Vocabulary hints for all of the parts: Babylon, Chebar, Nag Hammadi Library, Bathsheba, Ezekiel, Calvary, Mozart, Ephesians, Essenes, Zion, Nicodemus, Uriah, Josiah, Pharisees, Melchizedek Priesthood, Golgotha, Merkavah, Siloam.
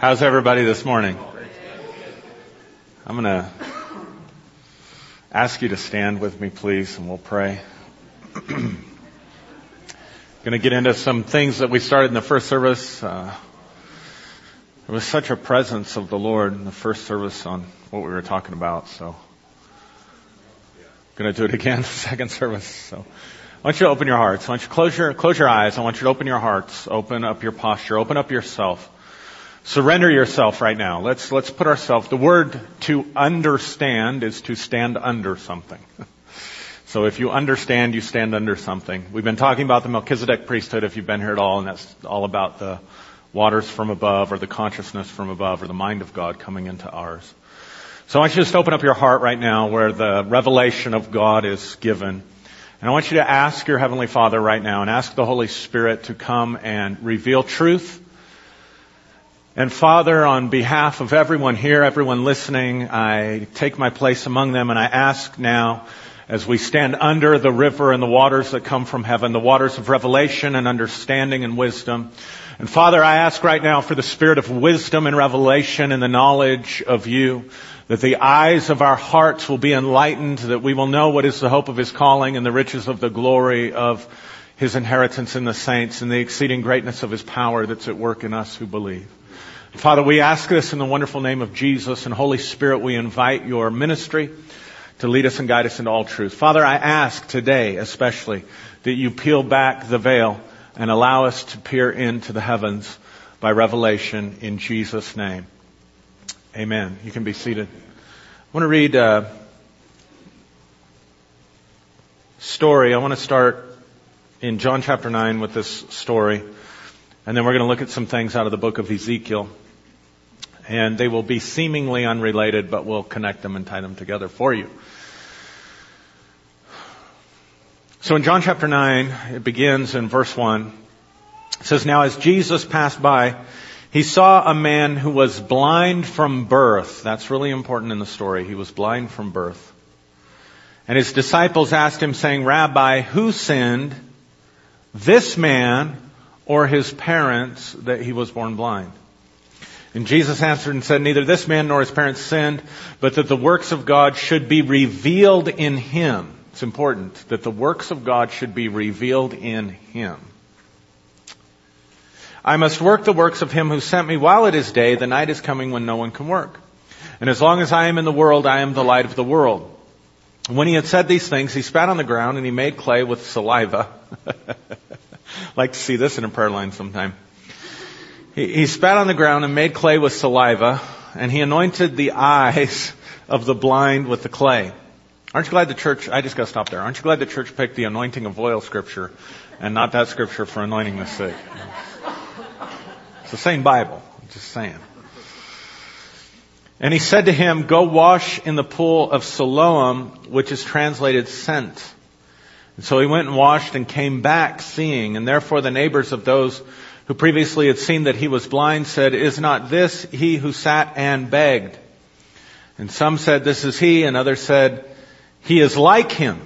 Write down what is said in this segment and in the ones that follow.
How's everybody this morning? I'm going to ask you to stand with me, please, and we'll pray. I'm going to get into some things that we started in the first service. There was such a presence of the Lord in the first service on what we were talking about, so I'm going to do it again, the second service. So I want you to open your hearts. I want you to close your eyes. I want you to open your hearts, open up your posture, open up yourself. Surrender yourself right now. Let's put ourselves. The word to understand is to stand under something. So if you understand, you stand under something. We've been talking about the Melchizedek Priesthood, if you've been here at all, and that's all about the waters from above or the consciousness from above or the mind of God coming into ours. So I want you to just open up your heart right now where the revelation of God is given. And I want you to ask your Heavenly Father right now and ask the Holy Spirit to come and reveal truth. And Father, on behalf of everyone here, everyone listening, I take my place among them and I ask now, as we stand under the river and the waters that come from heaven, the waters of revelation and understanding and wisdom. And Father, I ask right now for the spirit of wisdom and revelation and the knowledge of you, that the eyes of our hearts will be enlightened, that we will know what is the hope of his calling and the riches of the glory of his inheritance in the saints and the exceeding greatness of his power that's at work in us who believe. Father, we ask this in the wonderful name of Jesus, and Holy Spirit, we invite your ministry to lead us and guide us into all truth. Father, I ask today especially that you peel back the veil and allow us to peer into the heavens by revelation in Jesus' name. Amen. You can be seated. I want to read a story. I want to start in John chapter 9 with this story. And then we're going to look at some things out of the book of Ezekiel. And they will be seemingly unrelated, but we'll connect them and tie them together for you. So in John chapter 9, it begins in verse 1. It says, "Now as Jesus passed by, he saw a man who was blind from birth." That's really important in the story. He was blind from birth. "And his disciples asked him, saying, 'Rabbi, who sinned, this man or his parents, that he was born blind?' And Jesus answered and said, 'Neither this man nor his parents sinned, but that the works of God should be revealed in him.'" It's important that the works of God should be revealed in him. "I must work the works of him who sent me while it is day. The night is coming when no one can work. And as long as I am in the world, I am the light of the world." And when he had said these things, he spat on the ground and he made clay with saliva. Like to see this in a prayer line sometime. He spat on the ground and made clay with saliva, and he anointed the eyes of the blind with the clay. Aren't you glad the church, I just got to stop there. Aren't you glad the church picked the anointing of oil scripture and not that scripture for anointing the sick? It's the same Bible. I'm just saying. "And he said to him, 'Go wash in the pool of Siloam,' which is translated sent. And so he went and washed and came back seeing. And therefore the neighbors of those who previously had seen that he was blind said, 'Is not this he who sat and begged?' And some said, 'This is he.' And others said, 'He is like him.'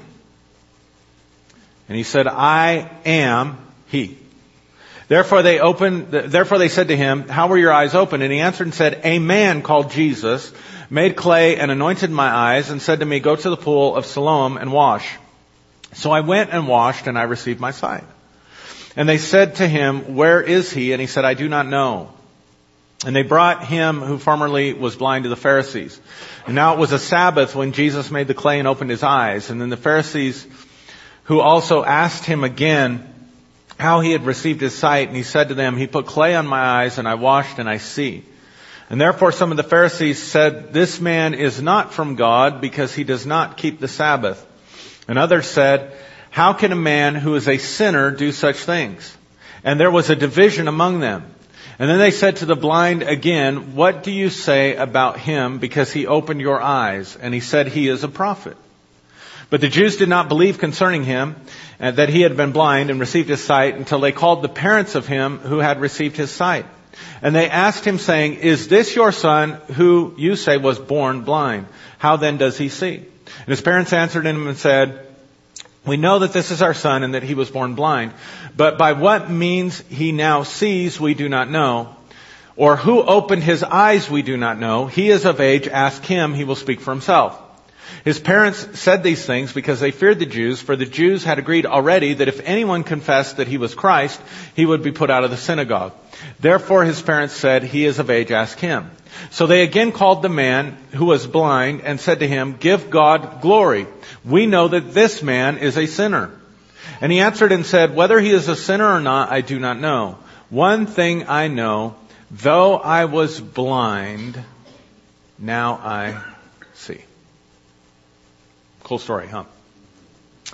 And he said, 'I am he.' Therefore they said to him, 'How were your eyes opened?' And he answered and said, 'A man called Jesus made clay and anointed my eyes and said to me, "Go to the pool of Siloam and wash." So I went and washed, and I received my sight.' And they said to him, 'Where is he?' And he said, 'I do not know.' And they brought him who formerly was blind to the Pharisees. And now it was a Sabbath when Jesus made the clay and opened his eyes. And then the Pharisees who also asked him again how he had received his sight. And he said to them, 'He put clay on my eyes, and I washed, and I see.' And therefore some of the Pharisees said, 'This man is not from God, because he does not keep the Sabbath.' And others said, 'How can a man who is a sinner do such things?' And there was a division among them. And then they said to the blind again, 'What do you say about him, because he opened your eyes?' And he said, 'He is a prophet.' But the Jews did not believe concerning him that he had been blind and received his sight, until they called the parents of him who had received his sight. And they asked him, saying, 'Is this your son, who you say was born blind? How then does he see?' And his parents answered him and said, 'We know that this is our son, and that he was born blind. But by what means he now sees, we do not know. Or who opened his eyes, we do not know. He is of age, ask him, he will speak for himself. His parents said these things because they feared the Jews, for the Jews had agreed already that if anyone confessed that he was Christ, he would be put out of the synagogue. Therefore his parents said, he is of age, ask him. So they again called the man who was blind and said to him, give God glory. We know that this man is a sinner. And he answered and said, whether he is a sinner or not, I do not know. One thing I know, though I was blind, now I see. Cool story, huh? I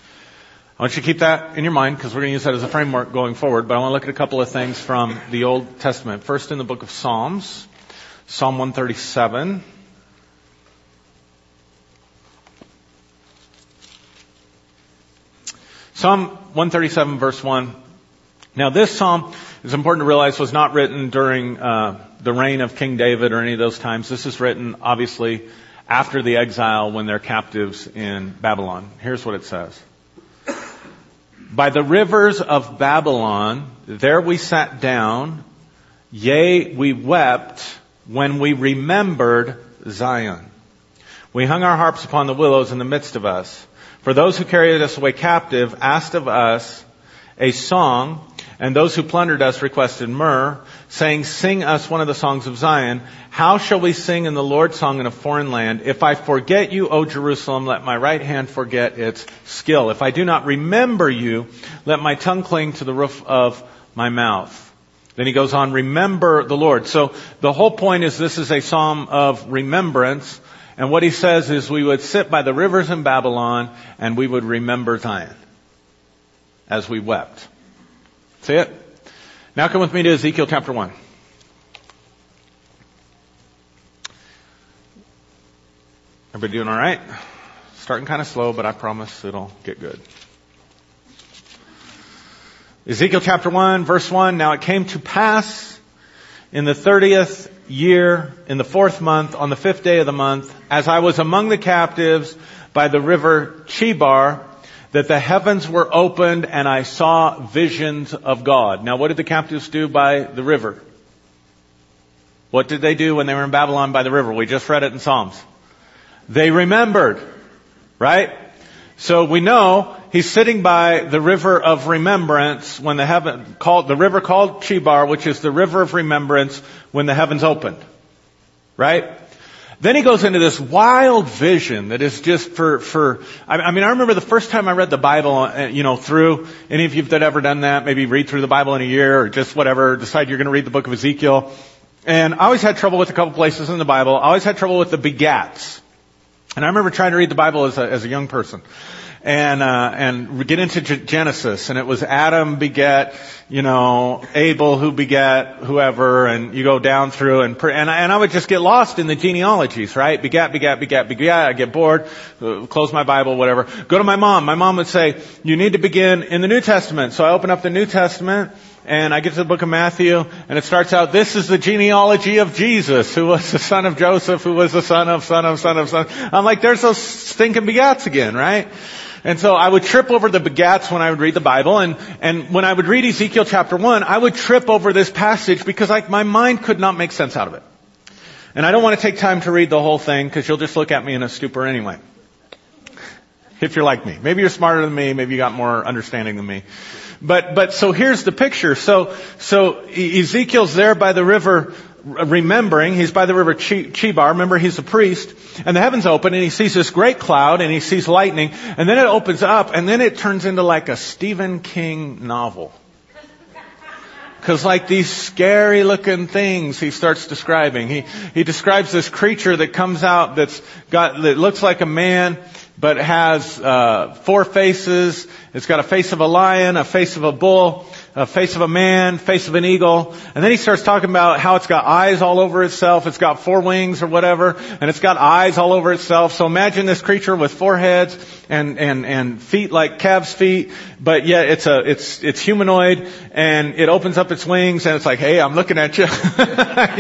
want you to keep that in your mind because we're going to use that as a framework going forward. But I want to look at a couple of things from the Old Testament. First, in the book of Psalms, Psalm 137. Psalm 137, verse 1. Now, this psalm, it's important to realize, was not written during the reign of King David or any of those times. This is written, obviously, after the exile when they're captives in Babylon. Here's what it says. By the rivers of Babylon, there we sat down, yea, we wept when we remembered Zion. We hung our harps upon the willows in the midst of us. For those who carried us away captive asked of us a song, and those who plundered us requested myrrh, saying, sing us one of the songs of Zion. How shall we sing in the Lord's song in a foreign land? If I forget you, O Jerusalem, let my right hand forget its skill. If I do not remember you, let my tongue cling to the roof of my mouth. Then he goes on, remember the Lord. So the whole point is this is a psalm of remembrance. And what he says is we would sit by the rivers in Babylon and we would remember Zion as we wept. See it? Now come with me to Ezekiel chapter 1. Everybody doing all right? Starting kind of slow, but I promise it'll get good. Ezekiel chapter 1, verse 1. Now it came to pass in the 30th year, in the 4th month, on the 5th day of the month, as I was among the captives by the river Chebar, that the heavens were opened and I saw visions of God. Now what did the captives do by the river? What did they do when they were in Babylon by the river? We just read it in Psalms. They remembered, right? So we know he's sitting by the river of remembrance when the heaven called, the river called Chebar, which is the river of remembrance when the heavens opened, right? Then he goes into this wild vision that is just I remember the first time I read the Bible, you know, through. Any of you that ever done that, maybe read through the Bible in a year or just whatever, decide you're going to read the book of Ezekiel. And I always had trouble with a couple places in the Bible. I always had trouble with the begats. And I remember trying to read the Bible as a young person. And get into Genesis, and it was Adam beget, you know, Abel who beget whoever, and you go down through and I would just get lost in the genealogies, right? Begat, I get bored, close my Bible, whatever. Go to my mom. My mom would say, you need to begin in the New Testament. So I open up the New Testament, and I get to the book of Matthew, and it starts out, this is the genealogy of Jesus, who was the son of Joseph, who was the son of. I'm like, there's those stinking begats again, right? And so I would trip over the begats when I would read the Bible, and when I would read Ezekiel chapter 1, I would trip over this passage because my mind could not make sense out of it. And I don't want to take time to read the whole thing because you'll just look at me in a stupor anyway. If you're like me. Maybe you're smarter than me, maybe you got more understanding than me. But so here's the picture. So Ezekiel's there by the river remembering, he's by the river Chebar, remember he's a priest, and the heavens open and he sees this great cloud and he sees lightning, and then it opens up and then it turns into like a Stephen King novel. Cause like these scary looking things he starts describing. He describes this creature that comes out that looks like a man, but it has four faces. It's got a face of a lion, a face of a bull, a face of a man, face of an eagle. And then he starts talking about how it's got eyes all over itself. It's got four wings or whatever, and it's got eyes all over itself. So imagine this creature with four heads and feet like calves' feet, but yet it's humanoid, and it opens up its wings and it's like, hey, I'm looking at you. You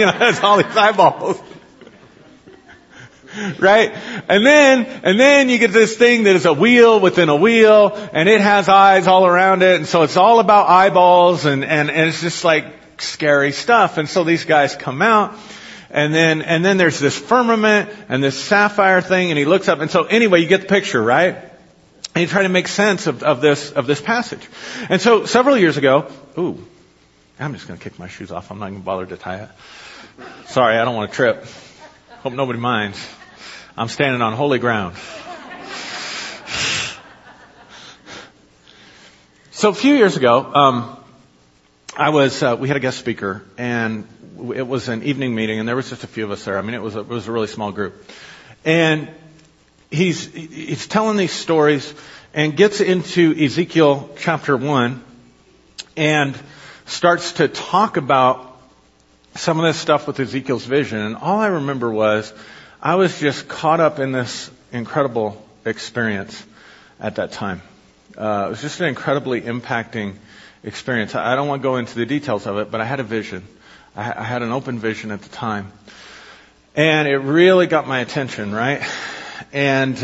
know, that's all these eyeballs. Right? And then you get this thing that is a wheel within a wheel, and it has eyes all around it, and so it's all about eyeballs, and it's just like, scary stuff. And so these guys come out. And then there's this firmament and this sapphire thing, and he looks up. And so anyway, you get the picture, right? And you try to make sense of this passage. And so several years ago, I'm just going to kick my shoes off. I'm not even bothered to tie it. Sorry, I don't want to trip. Hope nobody minds. I'm standing on holy ground. So a few years ago, we had a guest speaker, and it was an evening meeting, and there was just a few of us there. I mean, it was a really small group. And he's telling these stories and gets into Ezekiel chapter 1 and starts to talk about some of this stuff with Ezekiel's vision. And all I remember was I was just caught up in this incredible experience at that time. It was just an incredibly impacting experience. I don't want to go into the details of it, but I had a vision. I had an open vision at the time. And it really got my attention, right? And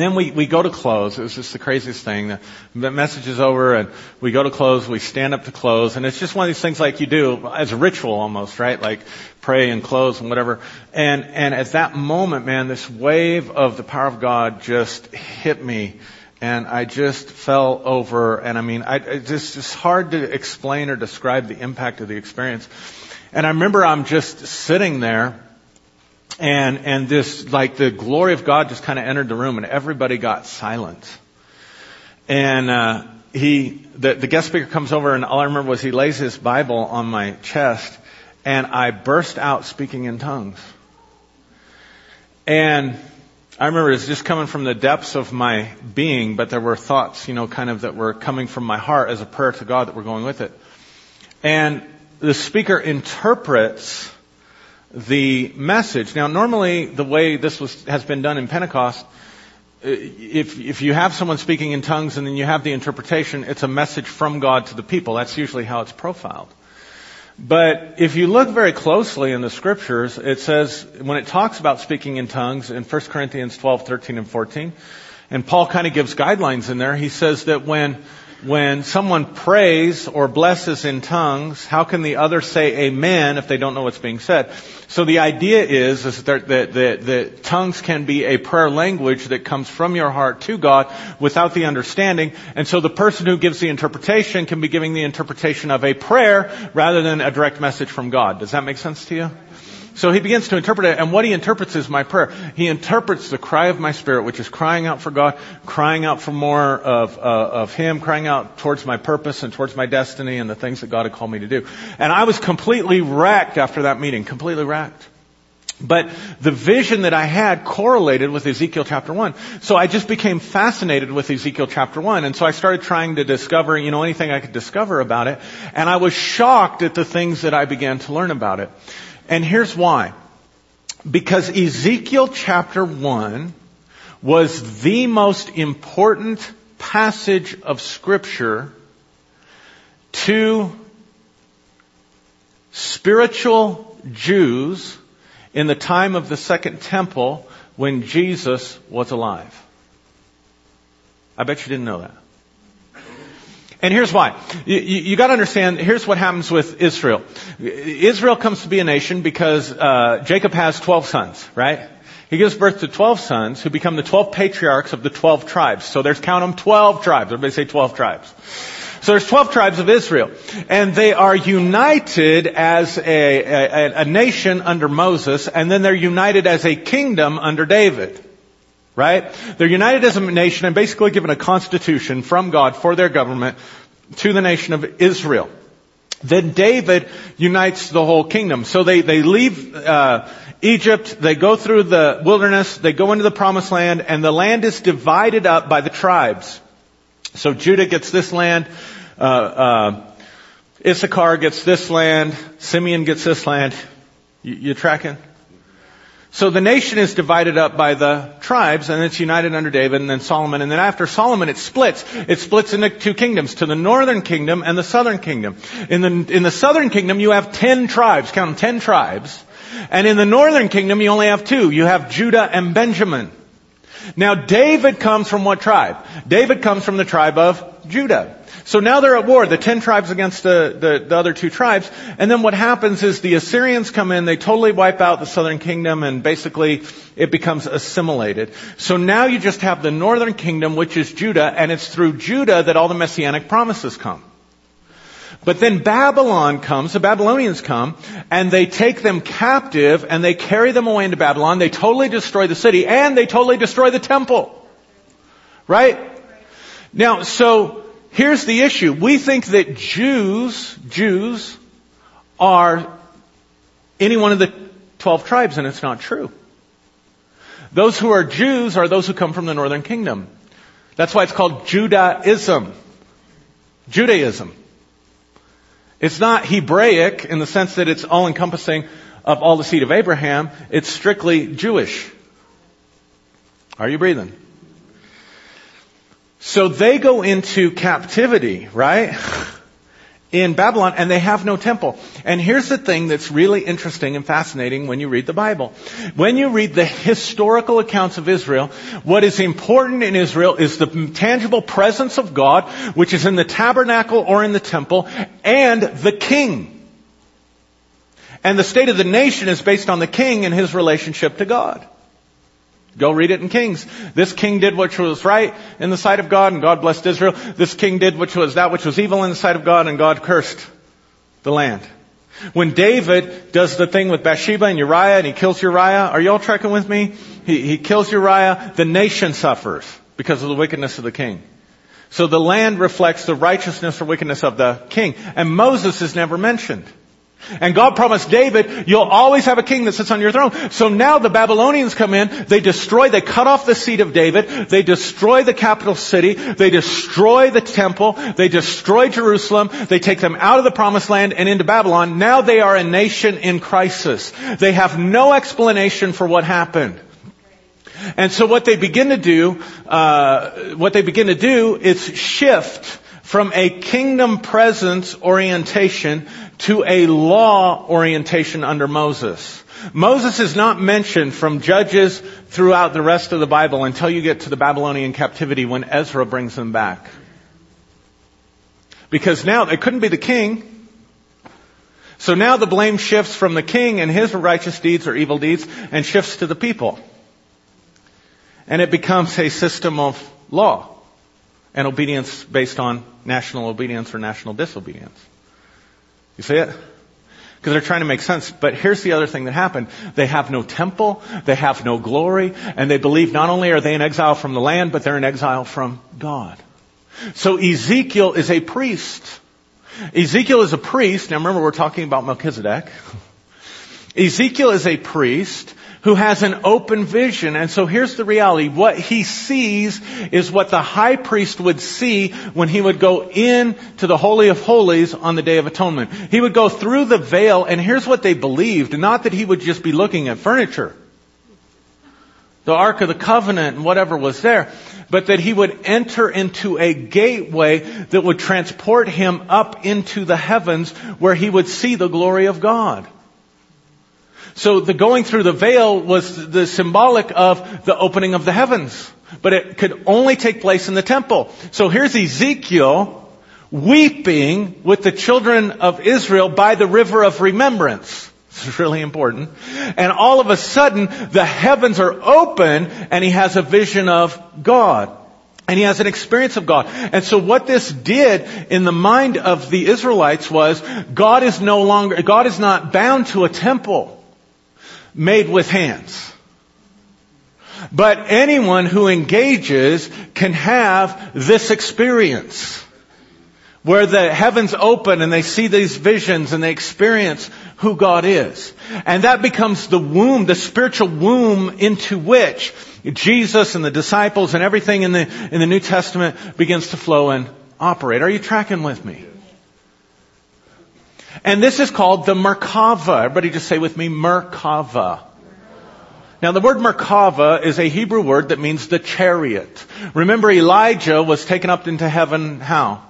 then we go to close. It was just the craziest thing. The message is over and we go to close. We stand up to close. And it's just one of these things like you do as a ritual almost, right? Like pray and close and whatever. And at that moment, man, this wave of the power of God just hit me. And I just fell over, and I mean, it's hard to explain or describe the impact of the experience. And I remember I'm just sitting there, and this, like, the glory of God just kind of entered the room, and everybody got silent. And the guest speaker comes over, and all I remember was he lays his Bible on my chest, and I burst out speaking in tongues. And I remember it was just coming from the depths of my being, but there were thoughts, kind of that were coming from my heart as a prayer to God that were going with it. And the speaker interprets the message. Now, normally the way this has been done in Pentecost, if you have someone speaking in tongues and then you have the interpretation, it's a message from God to the people. That's usually how it's profiled. But if you look very closely in the scriptures, it says, when it talks about speaking in tongues in 1 Corinthians 12, 13, and 14, and Paul kind of gives guidelines in there, he says that when someone prays or blesses in tongues, how can the other say amen if they don't know what's being said? So the idea is that tongues can be a prayer language that comes from your heart to God without the understanding. And so the person who gives the interpretation can be giving the interpretation of a prayer rather than a direct message from God. Does that make sense to you? So he begins to interpret it, and what he interprets is my prayer. He interprets the cry of my spirit, which is crying out for God, crying out for more of Him, crying out towards my purpose and towards my destiny and the things that God had called me to do. And I was completely wrecked after that meeting, completely wrecked. But the vision that I had correlated with Ezekiel chapter 1. So I just became fascinated with Ezekiel chapter 1. And so I started trying to discover, anything I could discover about it. And I was shocked at the things that I began to learn about it. And here's why. Because Ezekiel chapter 1 was the most important passage of Scripture to spiritual Jews in the time of the Second Temple when Jesus was alive. I bet you didn't know that. And here's why. You got to understand, here's what happens with Israel. Israel comes to be a nation because Jacob has 12 sons, right? He gives birth to 12 sons who become the 12 patriarchs of the 12 tribes. So there's, count them, 12 tribes. Everybody say 12 tribes. So there's 12 tribes of Israel. And they are united as a nation under Moses, and then they're united as a kingdom under David. Right? They're united as a nation and basically given a constitution from God for their government to the nation of Israel. Then David unites the whole kingdom. So they leave Egypt, they go through the wilderness, they go into the promised land, and the land is divided up by the tribes. So Judah gets this land, Issachar gets this land, Simeon gets this land. You tracking? So the nation is divided up by the tribes, and it's united under David and then Solomon. And then after Solomon, it splits. It splits into two kingdoms, to the northern kingdom and the southern kingdom. In the southern kingdom, you have 10 tribes. Count them, 10 tribes. And in the northern kingdom, you only have two. You have Judah and Benjamin. Now, David comes from what tribe? David comes from the tribe of Judah. So now they're at war, the 10 tribes against the other 2 tribes. And then what happens is the Assyrians come in, they totally wipe out the southern kingdom, and basically it becomes assimilated. So now you just have the northern kingdom, which is Judah, and it's through Judah that all the messianic promises come. But then Babylon comes, the Babylonians come, and they take them captive, and they carry them away into Babylon. They totally destroy the city, and they totally destroy the temple. Right? Now, so here's the issue. We think that Jews are any one of the 12 tribes, and it's not true. Those who are Jews are those who come from the northern kingdom. That's why it's called Judaism. Judaism. It's not Hebraic in the sense that it's all-encompassing of all the seed of Abraham. It's strictly Jewish. Are you breathing? So they go into captivity, right, in Babylon, and they have no temple. And here's the thing that's really interesting and fascinating when you read the Bible. When you read the historical accounts of Israel, what is important in Israel is the tangible presence of God, which is in the tabernacle or in the temple, and the king. And the state of the nation is based on the king and his relationship to God. Go read it in Kings. This king did what was right in the sight of God, and God blessed Israel. This king did that which was evil in the sight of God, and God cursed the land. When David does the thing with Bathsheba and Uriah, and he kills Uriah, are you all trekking with me? He kills Uriah. The nation suffers because of the wickedness of the king. So the land reflects the righteousness or wickedness of the king. And Moses is never mentioned. And God promised David, you'll always have a king that sits on your throne. So now the Babylonians come in, they cut off the seed of David, they destroy the capital city, they destroy the temple, they destroy Jerusalem, they take them out of the promised land and into Babylon. Now they are a nation in crisis. They have no explanation for what happened. And so what they begin to do is shift from a kingdom presence orientation to a law orientation under Moses. Moses is not mentioned from Judges throughout the rest of the Bible until you get to the Babylonian captivity when Ezra brings them back. Because now it couldn't be the king. So now the blame shifts from the king and his righteous deeds or evil deeds and shifts to the people. And it becomes a system of law and obedience based on national obedience or national disobedience. You see it? Because they're trying to make sense. But here's the other thing that happened. They have no temple, they have no glory, and they believe not only are they in exile from the land, but they're in exile from God. So Ezekiel is a priest. Ezekiel is a priest. Now remember, we're talking about Melchizedek. Ezekiel is a priest who has an open vision. And so here's the reality. What he sees is what the high priest would see when he would go in to the Holy of Holies on the Day of Atonement. He would go through the veil, and here's what they believed. Not that he would just be looking at furniture, the Ark of the Covenant and whatever was there, but that he would enter into a gateway that would transport him up into the heavens where he would see the glory of God. So the going through the veil was the symbolic of the opening of the heavens. But it could only take place in the temple. So here's Ezekiel weeping with the children of Israel by the river of remembrance. This is really important. And all of a sudden, the heavens are open and he has a vision of God. And he has an experience of God. And so what this did in the mind of the Israelites was God is not bound to a temple made with hands. But anyone who engages can have this experience where the heavens open and they see these visions and they experience who God is. And that becomes the womb, the spiritual womb into which Jesus and the disciples and everything in the New Testament begins to flow and operate. Are you tracking with me? And this is called the Merkavah. Everybody just say with me, Merkavah. Now the word Merkavah is a Hebrew word that means the chariot. Remember, Elijah was taken up into heaven how?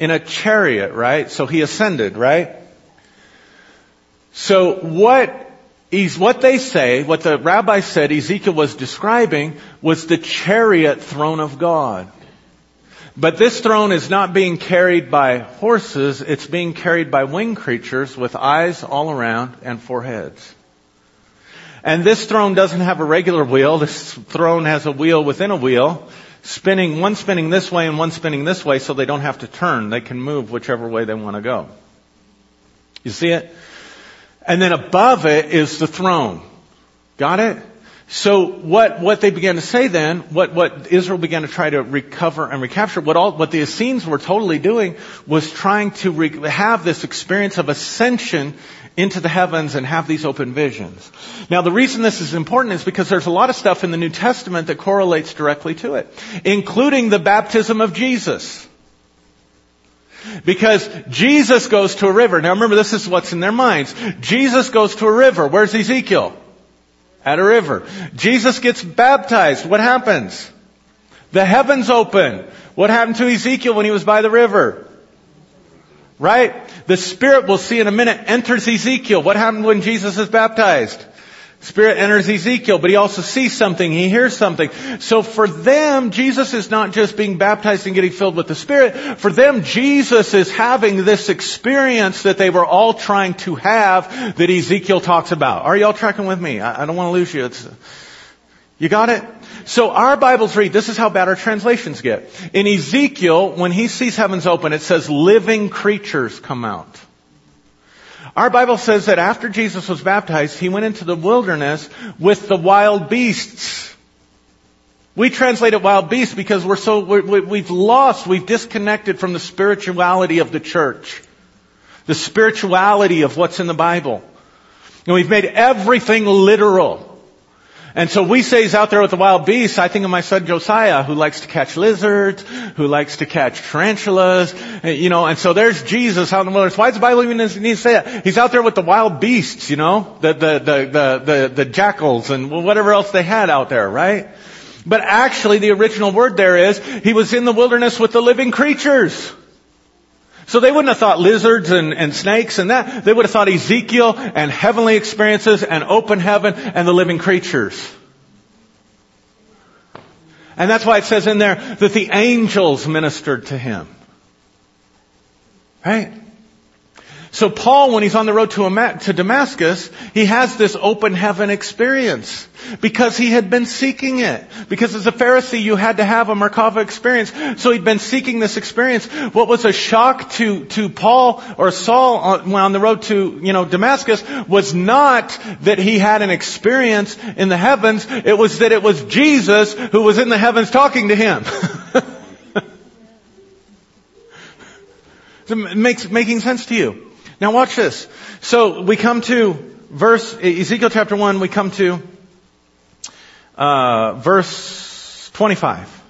In a chariot, right? So he ascended, right? So what the rabbi said Ezekiel was describing was the chariot throne of God. But this throne is not being carried by horses, it's being carried by winged creatures with eyes all around and four heads. And this throne doesn't have a regular wheel. This throne has a wheel within a wheel, spinning, one spinning this way and one spinning this way, so they don't have to turn. They can move whichever way they want to go. You see it? And then above it is the throne. Got it? So what they began to say then, what Israel began to try to recover and recapture, what the Essenes were totally doing was trying to have this experience of ascension into the heavens and have these open visions. Now the reason this is important is because there's a lot of stuff in the New Testament that correlates directly to it, including the baptism of Jesus. Because Jesus goes to a river. Now remember, this is what's in their minds. Jesus goes to a river. Where's Ezekiel? At a river. Jesus gets baptized. What happens? The heavens open. What happened to Ezekiel when he was by the river? Right? The Spirit, we'll see in a minute, enters Ezekiel. What happened when Jesus is baptized? Spirit enters Ezekiel, but he also sees something. He hears something. So for them, Jesus is not just being baptized and getting filled with the Spirit. For them, Jesus is having this experience that they were all trying to have that Ezekiel talks about. Are you all tracking with me? I don't want to lose you. You got it? So our Bibles read, this is how bad our translations get. In Ezekiel, when he sees heavens open, it says living creatures come out. Our Bible says that after Jesus was baptized, he went into the wilderness with the wild beasts. We translate it wild beasts because we've disconnected from the spirituality of the church, the spirituality of what's in the Bible. And we've made everything literal. And so we say he's out there with the wild beasts. I think of my son Josiah, who likes to catch lizards, who likes to catch tarantulas, and so there's Jesus out in the wilderness. Why does the Bible even need to say that? He's out there with the wild beasts, the jackals and whatever else they had out there, right? But actually the original word there is, he was in the wilderness with the living creatures. So they wouldn't have thought lizards and snakes and that. They would have thought Ezekiel and heavenly experiences and open heaven and the living creatures. And that's why it says in there that the angels ministered to him. Right? So Paul, when he's on the road to Damascus, he has this open heaven experience because he had been seeking it. Because as a Pharisee, you had to have a Merkavah experience. So he'd been seeking this experience. What was a shock to Paul or Saul on the road to Damascus was not that he had an experience in the heavens. It was that it was Jesus who was in the heavens talking to him. Making sense to you? Now watch this. So we come to Ezekiel chapter 1, we come to verse 25.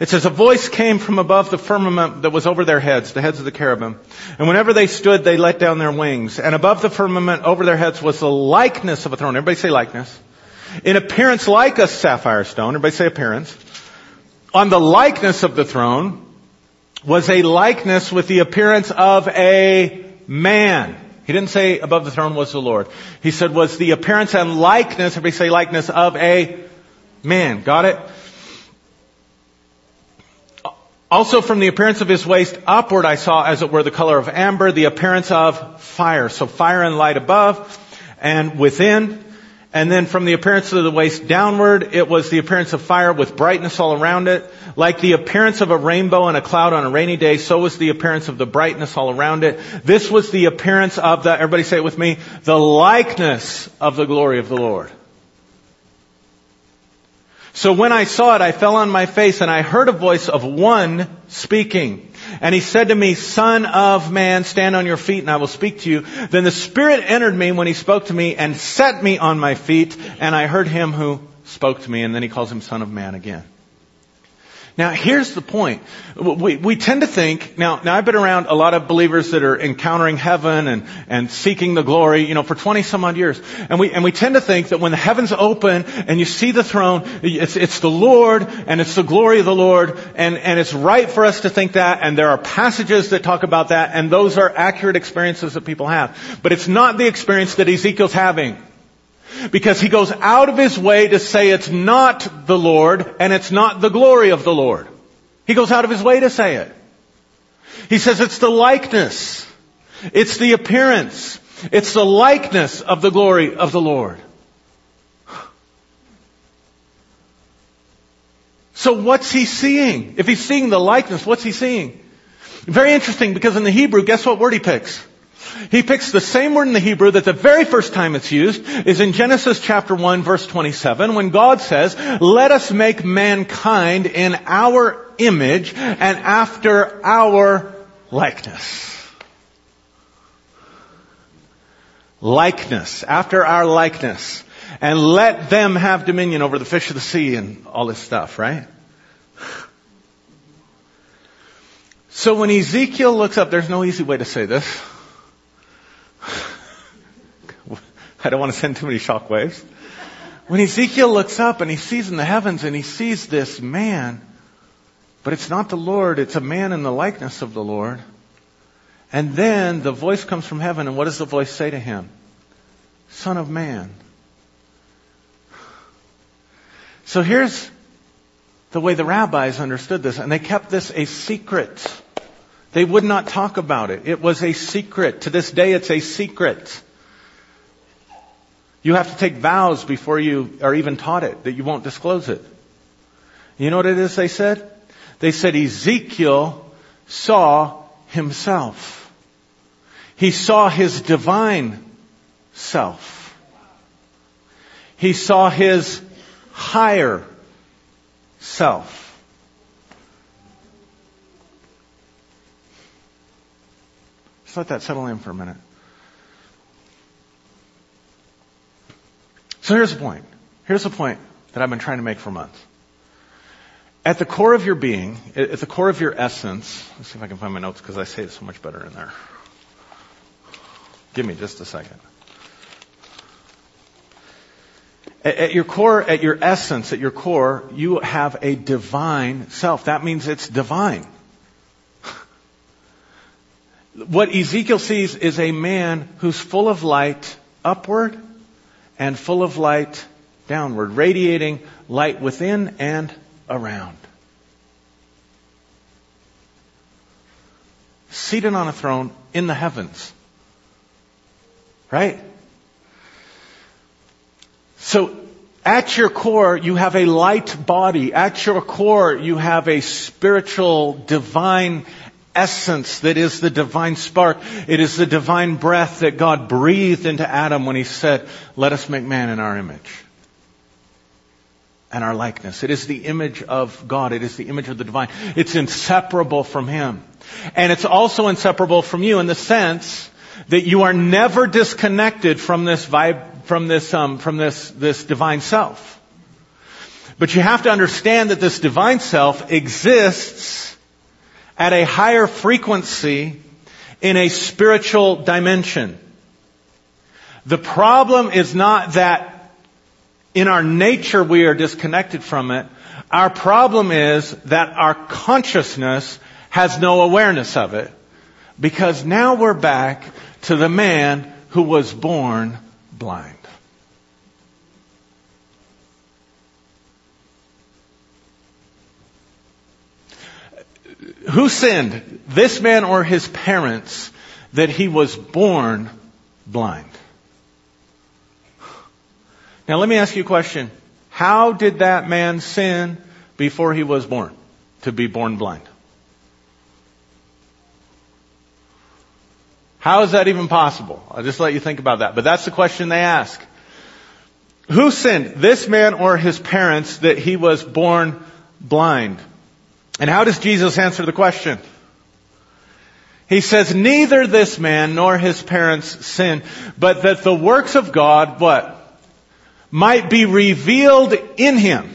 It says, a voice came from above the firmament that was over their heads, the heads of the cherubim. And whenever they stood, they let down their wings. And above the firmament over their heads was the likeness of a throne. Everybody say likeness. In appearance like a sapphire stone. Everybody say appearance. On the likeness of the throne was a likeness with the appearance of a man. He didn't say above the throne was the Lord. He said was the appearance and likeness, everybody say likeness, of a man. Got it? Also from the appearance of his waist upward I saw, as it were, the color of amber, the appearance of fire. So fire and light above and within. And then from the appearance of the waist downward, it was the appearance of fire with brightness all around it. Like the appearance of a rainbow and a cloud on a rainy day, so was the appearance of the brightness all around it. This was the appearance of everybody say it with me, the likeness of the glory of the Lord. So when I saw it, I fell on my face, and I heard a voice of one speaking. And he said to me, Son of man, stand on your feet and I will speak to you. Then the Spirit entered me when he spoke to me and set me on my feet. And I heard him who spoke to me. And then he calls him Son of Man again. Now here's the point. We tend to think, now I've been around a lot of believers that are encountering heaven and seeking the glory, for 20 some odd years. And we tend to think that when the heavens open and you see the throne, it's the Lord and it's the glory of the Lord, and it's right for us to think that, and there are passages that talk about that, and those are accurate experiences that people have. But it's not the experience that Ezekiel's having. Because he goes out of his way to say it's not the Lord and it's not the glory of the Lord. He goes out of his way to say it. He says it's the likeness. It's the appearance. It's the likeness of the glory of the Lord. So what's he seeing? If he's seeing the likeness, what's he seeing? Very interesting, because in the Hebrew, guess what word he picks? He picks the same word in the Hebrew that the very first time it's used is in Genesis chapter 1 verse 27, when God says, "Let us make mankind in our image and after our likeness." Likeness. After our likeness. And let them have dominion over the fish of the sea and all this stuff, right? So when Ezekiel looks up, there's no easy way to say this. I don't want to send too many shockwaves. When Ezekiel looks up and he sees in the heavens and he sees this man, but it's not the Lord, it's a man in the likeness of the Lord. And then the voice comes from heaven, and what does the voice say to him? Son of man. So here's the way the rabbis understood this, and they kept this a secret. They would not talk about it. It was a secret. To this day, it's a secret. You have to take vows before you are even taught it, that you won't disclose it. You know what it is they said? They said Ezekiel saw himself. He saw his divine self. He saw his higher self. Just let that settle in for a minute. So here's the point. Here's the point that I've been trying to make for months. At the core of your being, at the core of your essence, let's see if I can find my notes because I say it so much better in there. Give me just a second. At your core, at your essence, at your core, you have a divine self. That means it's divine. What Ezekiel sees is a man who's full of light upward and full of light downward, radiating light within and around. Seated on a throne in the heavens. Right? So, at your core, you have a light body. At your core, you have a spiritual, divine essence that is the divine spark. It is the divine breath that God breathed into Adam when He said, "Let us make man in our image and our likeness." It is the image of God. It is the image of the divine. It's inseparable from Him. And it's also inseparable from you in the sense that you are never disconnected from this vibe, from this divine self. But you have to understand that this divine self exists at a higher frequency in a spiritual dimension. The problem is not that in our nature we are disconnected from it. Our problem is that our consciousness has no awareness of it. Because now we're back to the man who was born blind. Who sinned, this man or his parents, that he was born blind? Now let me ask you a question. How did that man sin before he was born, to be born blind? How is that even possible? I'll just let you think about that. But that's the question they ask. Who sinned, this man or his parents, that he was born blind? And how does Jesus answer the question? He says, neither this man nor his parents sinned, but that the works of God, what? Might be revealed in him.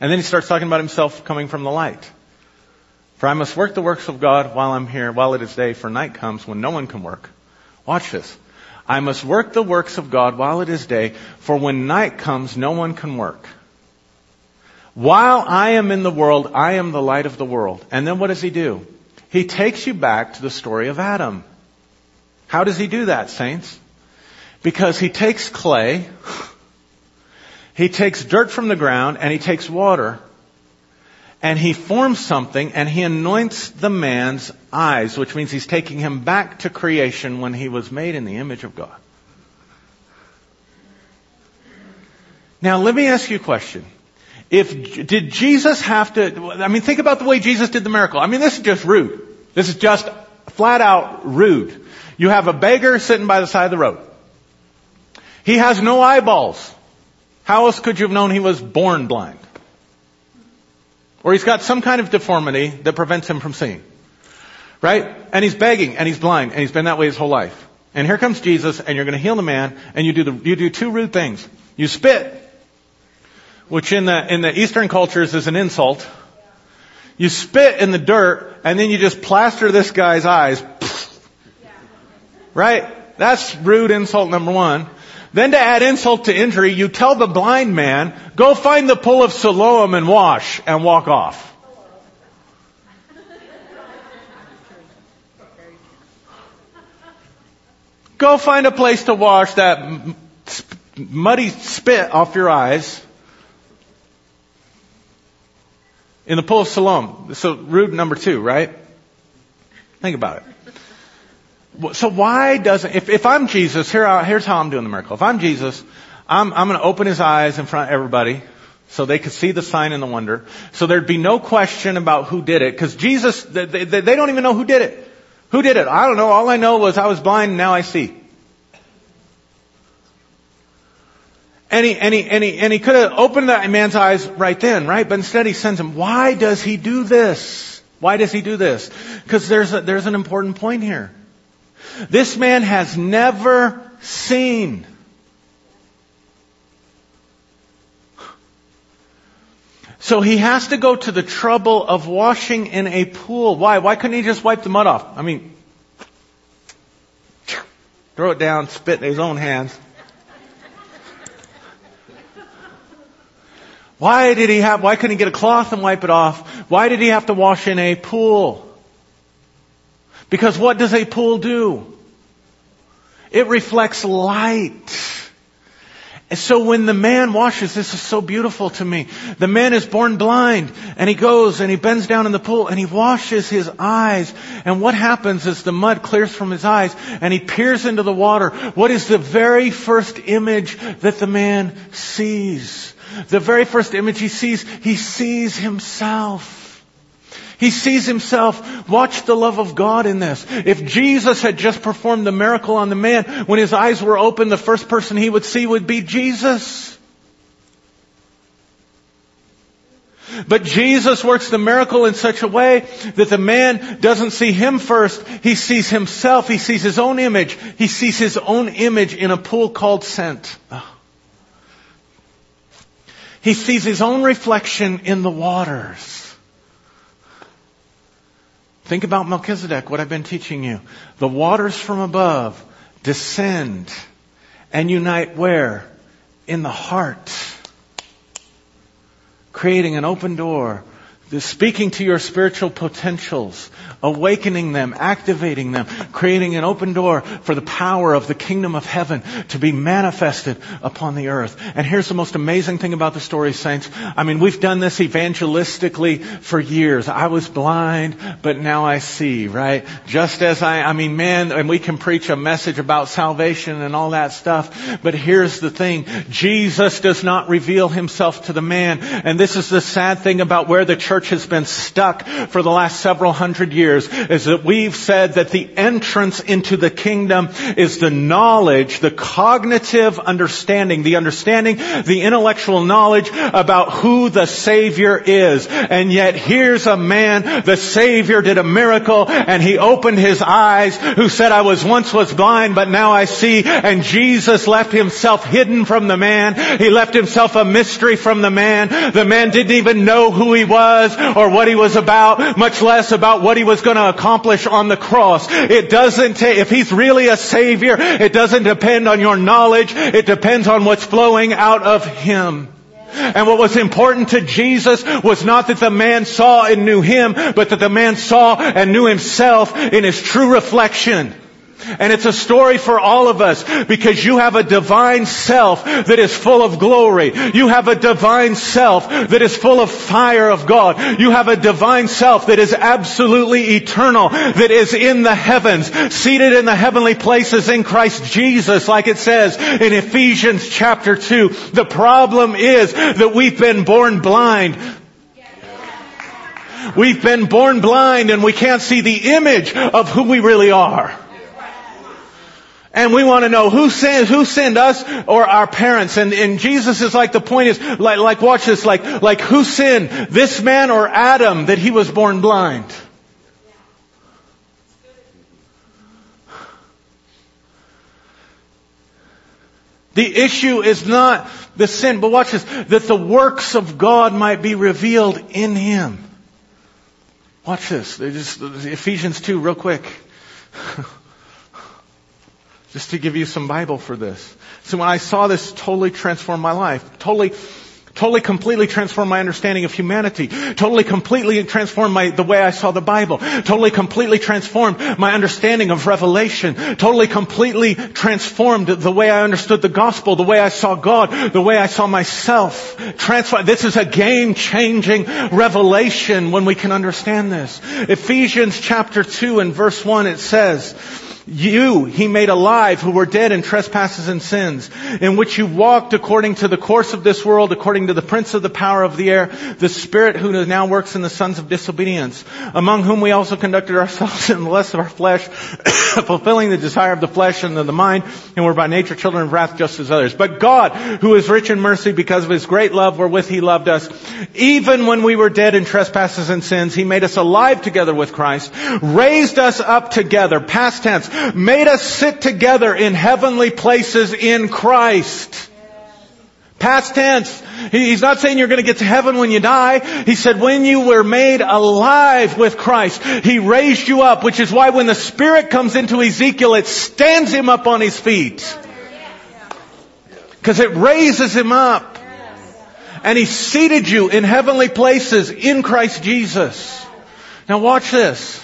And then he starts talking about himself coming from the light. For I must work the works of God while I'm here, while it is day, for night comes when no one can work. Watch this. I must work the works of God while it is day, for when night comes, no one can work. While I am in the world, I am the light of the world. And then what does he do? He takes you back to the story of Adam. How does he do that, saints? Because he takes clay, He takes dirt from the ground and he takes water and he forms something and he anoints the man's eyes, which means he's taking him back to creation when he was made in the image of God. Now, let me ask you a question. Did Jesus have to, think about the way Jesus did the miracle. This is just rude. This is just flat out rude. You have a beggar sitting by the side of the road. He has no eyeballs. How else could you have known he was born blind? Or he's got some kind of deformity that prevents him from seeing. Right? And he's begging and he's blind and he's been that way his whole life. And here comes Jesus and you're going to heal the man and you do two rude things. You spit, which in the Eastern cultures is an insult. You spit in the dirt and then you just plaster this guy's eyes. Right? That's rude insult number one. Then to add insult to injury, you tell the blind man, go find the pool of Siloam and wash and walk off. Go find a place to wash that muddy spit off your eyes in the pool of Siloam. So rude number two, right? Think about it. So why doesn't, if I'm Jesus, here's how I'm doing the miracle. If I'm Jesus, I'm going to open his eyes in front of everybody so they could see the sign and the wonder. So there'd be no question about who did it. Because Jesus, they don't even know who did it. Who did it? I don't know. All I know was I was blind and now I see. And he could have opened that man's eyes right then, right? But instead he sends him. Why does he do this? Why does he do this? Because there's an important point here. This man has never seen. So he has to go to the trouble of washing in a pool. Why? Why couldn't he just wipe the mud off? Throw it down, spit in his own hands. Why couldn't he get a cloth and wipe it off? Why did he have to wash in a pool? Because what does a pool do? It reflects light. And so when the man washes, this is so beautiful to me. The man is born blind and he goes and he bends down in the pool and he washes his eyes. And what happens is the mud clears from his eyes and he peers into the water. What is the very first image that the man sees? The very first image he sees himself. He sees himself. Watch the love of God in this. If Jesus had just performed the miracle on the man, when his eyes were open, the first person he would see would be Jesus. But Jesus works the miracle in such a way that the man doesn't see him first. He sees himself. He sees his own image. He sees his own image in a pool called scent. Oh. He sees his own reflection in the waters. Think about Melchizedek, what I've been teaching you. The waters from above descend and unite where? In the heart. Creating an open door. Speaking to your spiritual potentials. Awakening them. Activating them. Creating an open door for the power of the kingdom of heaven to be manifested upon the earth. And here's the most amazing thing about the story, saints. We've done this evangelistically for years. I was blind, but now I see, right? Just as and we can preach a message about salvation and all that stuff. But here's the thing. Jesus does not reveal himself to the man. And this is the sad thing about where the church has been stuck for the last several hundred years, is that we've said that the entrance into the kingdom is the knowledge, the cognitive understanding, the intellectual knowledge about who the Savior is. And yet here's a man, the Savior did a miracle and he opened his eyes, who said, I was once blind, but now I see. And Jesus left himself hidden from the man. He left himself a mystery from the man. The man didn't even know who he was or what he was about, much less about what he was going to accomplish on the cross. It doesn't take, if he's really a Savior, it doesn't depend on your knowledge. It depends on what's flowing out of him. And what was important to Jesus was not that the man saw and knew him, but that the man saw and knew himself in his true reflection. And it's a story for all of us, because you have a divine self that is full of glory. You have a divine self that is full of fire of God. You have a divine self that is absolutely eternal, that is in the heavens, seated in the heavenly places in Christ Jesus, like it says in Ephesians chapter 2. The problem is that we've been born blind. We've been born blind and we can't see the image of who we really are. And we want to know who sinned us or our parents. And Jesus is like, the point is, like watch this, like who sinned, this man or Adam, that he was born blind? The issue is not the sin, but watch this, that the works of God might be revealed in him. Watch this. Ephesians 2 real quick. Just to give you some Bible for this. So when I saw this, totally transformed my life. Totally, completely transformed my understanding of humanity. Totally, completely transformed the way I saw the Bible. Totally, completely transformed my understanding of Revelation. Totally, completely transformed the way I understood the gospel, the way I saw God, the way I saw myself. This is a game-changing revelation when we can understand this. Ephesians chapter 2 and verse 1, it says, "You He made alive who were dead in trespasses and sins, in which you walked according to the course of this world, according to the prince of the power of the air, the spirit who now works in the sons of disobedience, among whom we also conducted ourselves in the lust of our flesh, fulfilling the desire of the flesh and of the mind, and were by nature children of wrath just as others. But God, who is rich in mercy because of His great love wherewith He loved us, even when we were dead in trespasses and sins, He made us alive together with Christ, raised us up together," past tense, "made us sit together in heavenly places in Christ." Past tense. He's not saying you're going to get to heaven when you die. He said when you were made alive with Christ, He raised you up, which is why when the Spirit comes into Ezekiel, it stands him up on his feet. Because it raises him up. And He seated you in heavenly places in Christ Jesus. Now watch this.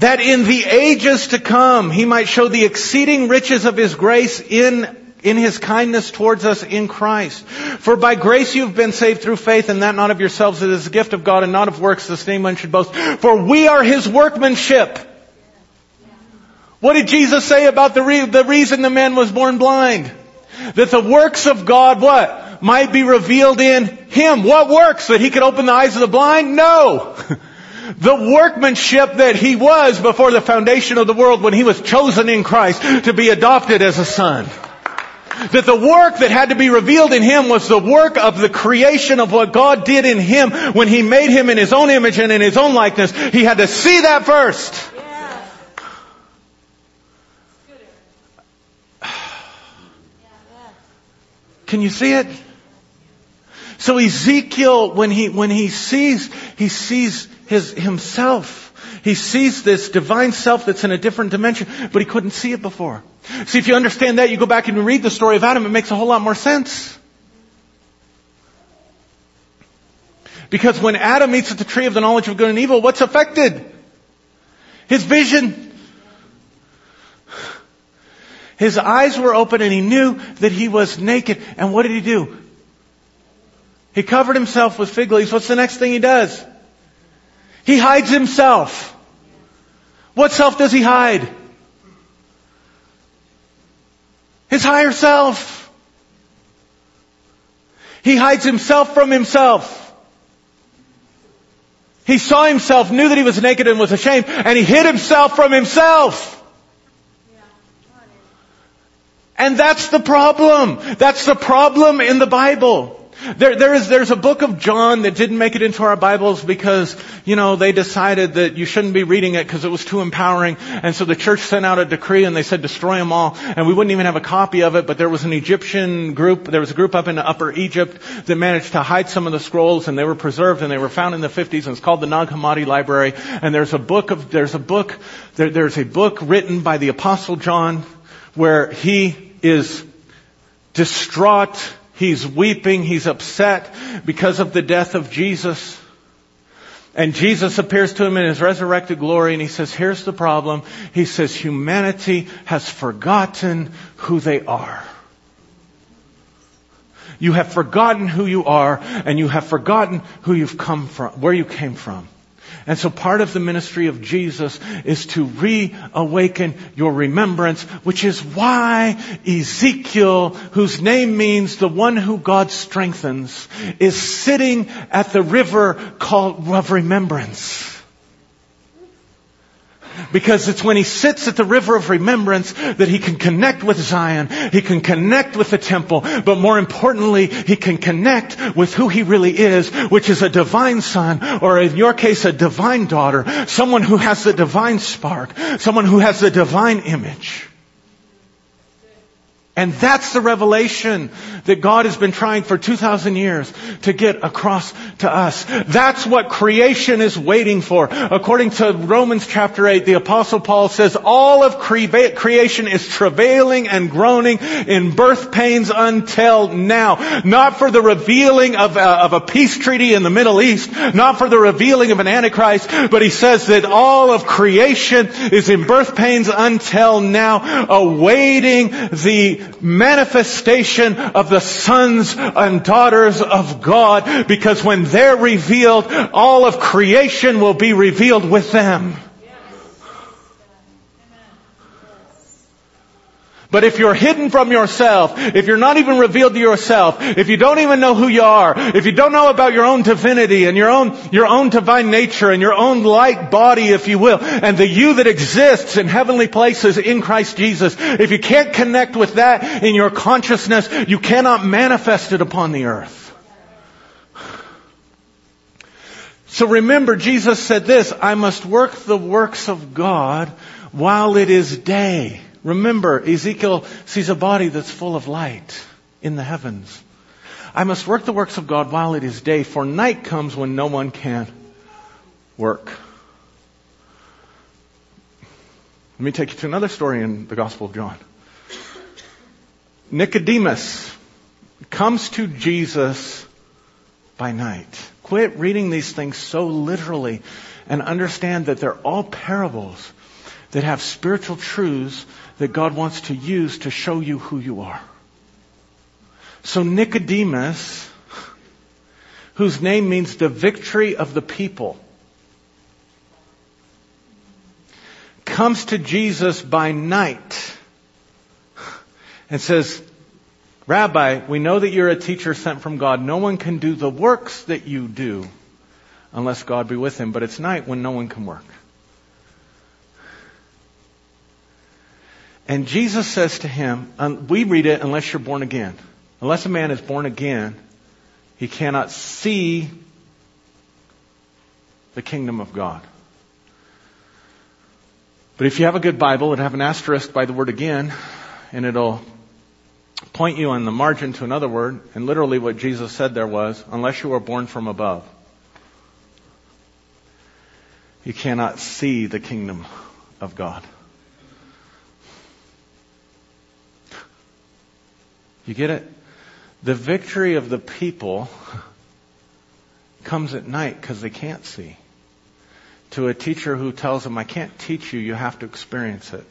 "That in the ages to come He might show the exceeding riches of His grace in His kindness towards us in Christ. For by grace you have been saved through faith, and that not of yourselves, it is a gift of God, and not of works, lest any man should boast. For we are His workmanship." What did Jesus say about the reason the man was born blind? That the works of God, what? Might be revealed in him. What works? That He could open the eyes of the blind? No! The workmanship that He was before the foundation of the world when He was chosen in Christ to be adopted as a son. That the work that had to be revealed in Him was the work of the creation of what God did in Him when He made Him in His own image and in His own likeness. He had to see that first. Yeah. Can you see it? So Ezekiel, when he sees himself. He sees this divine self that's in a different dimension, but he couldn't see it before. See, if you understand that, you go back and read the story of Adam, it makes a whole lot more sense. Because when Adam eats at the tree of the knowledge of good and evil, what's affected? His vision. His eyes were open and he knew that he was naked. And what did he do? He covered himself with fig leaves. What's the next thing he does? He hides himself. What self does he hide? His higher self. He hides himself from himself. He saw himself, knew that he was naked and was ashamed, and he hid himself from himself. And that's the problem. That's the problem in the Bible. There's a book of John that didn't make it into our Bibles because, they decided that you shouldn't be reading it because it was too empowering. And so the church sent out a decree and they said, destroy them all. And we wouldn't even have a copy of it, but there was an Egyptian group. There was a group up in Upper Egypt that managed to hide some of the scrolls, and they were preserved and they were found in the 50s, and it's called the Nag Hammadi Library. And there's a book written by the Apostle John where he is distraught. He's weeping. He's upset because of the death of Jesus. And Jesus appears to him in his resurrected glory, and he says, here's the problem. He says, humanity has forgotten who they are. You have forgotten who you are, and you have forgotten who you've come from, where you came from. And so part of the ministry of Jesus is to reawaken your remembrance, which is why Ezekiel, whose name means the one who God strengthens, is sitting at the river called of remembrance. Because it's when he sits at the river of remembrance that he can connect with Zion, he can connect with the temple, but more importantly, he can connect with who he really is, which is a divine son, or in your case, a divine daughter, someone who has the divine spark, someone who has the divine image. And that's the revelation that God has been trying for 2,000 years to get across to us. That's what creation is waiting for. According to Romans chapter 8, the Apostle Paul says, all of creation is travailing and groaning in birth pains until now. Not for the revealing of a peace treaty in the Middle East, not for the revealing of an Antichrist, but he says that all of creation is in birth pains until now, awaiting the manifestation of the sons and daughters of God, because when they're revealed, all of creation will be revealed with them. But if you're hidden from yourself, if you're not even revealed to yourself, if you don't even know who you are, if you don't know about your own divinity and your own divine nature and your own light body, if you will, and the you that exists in heavenly places in Christ Jesus, if you can't connect with that in your consciousness, you cannot manifest it upon the earth. So remember, Jesus said this, I must work the works of God while it is day. Remember, Ezekiel sees a body that's full of light in the heavens. I must work the works of God while it is day, for night comes when no one can work. Let me take you to another story in the Gospel of John. Nicodemus comes to Jesus by night. Quit reading these things so literally and understand that they're all parables that have spiritual truths that God wants to use to show you who you are. So Nicodemus, whose name means the victory of the people, comes to Jesus by night and says, Rabbi, we know that you're a teacher sent from God. No one can do the works that you do unless God be with him. But it's night when no one can work. And Jesus says to him, we read it, unless you're born again. Unless a man is born again, he cannot see the kingdom of God. But if you have a good Bible, it'll have an asterisk by the word again, and it'll point you on the margin to another word. And literally what Jesus said there was, unless you are born from above, you cannot see the kingdom of God. You get it? The victory of the people comes at night because they can't see. To a teacher who tells them, I can't teach you, you have to experience it.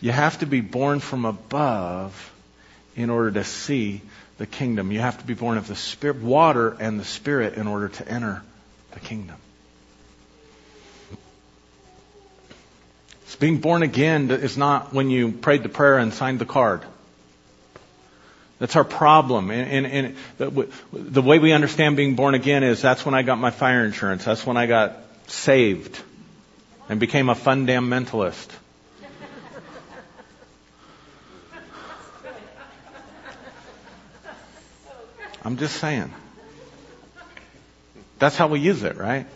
You have to be born from above in order to see the kingdom. You have to be born of the Spirit, water and the Spirit in order to enter the kingdom. Being born again is not when you prayed the prayer and signed the card. That's our problem. And the way we understand being born again is that's when I got my fire insurance. That's when I got saved and became a fundamentalist. I'm just saying. That's how we use it, right?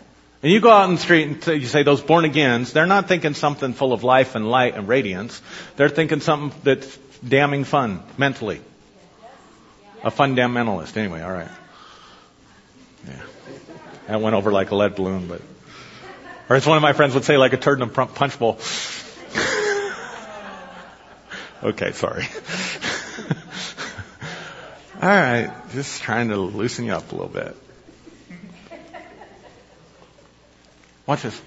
And you go out in the street and you say, those born-agains, they're not thinking something full of life and light and radiance. They're thinking something that's damning fun, mentally. A fundamentalist. Anyway, all right. Yeah. That went over like a lead balloon, but... Or as one of my friends would say, like a turd in a punch bowl. Okay, sorry. All right. Just trying to loosen you up a little bit. Watch this.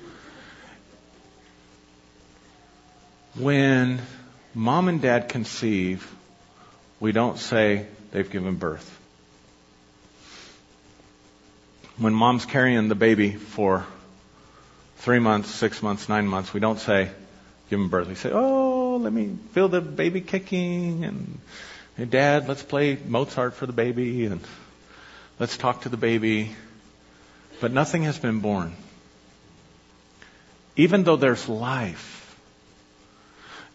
When mom and dad conceive, we don't say they've given birth. When mom's carrying the baby for 3 months, 6 months, 9 months, we don't say given birth. We say, oh, let me feel the baby kicking, and hey, Dad, let's play Mozart for the baby, and let's talk to the baby. But nothing has been born. Even though there's life,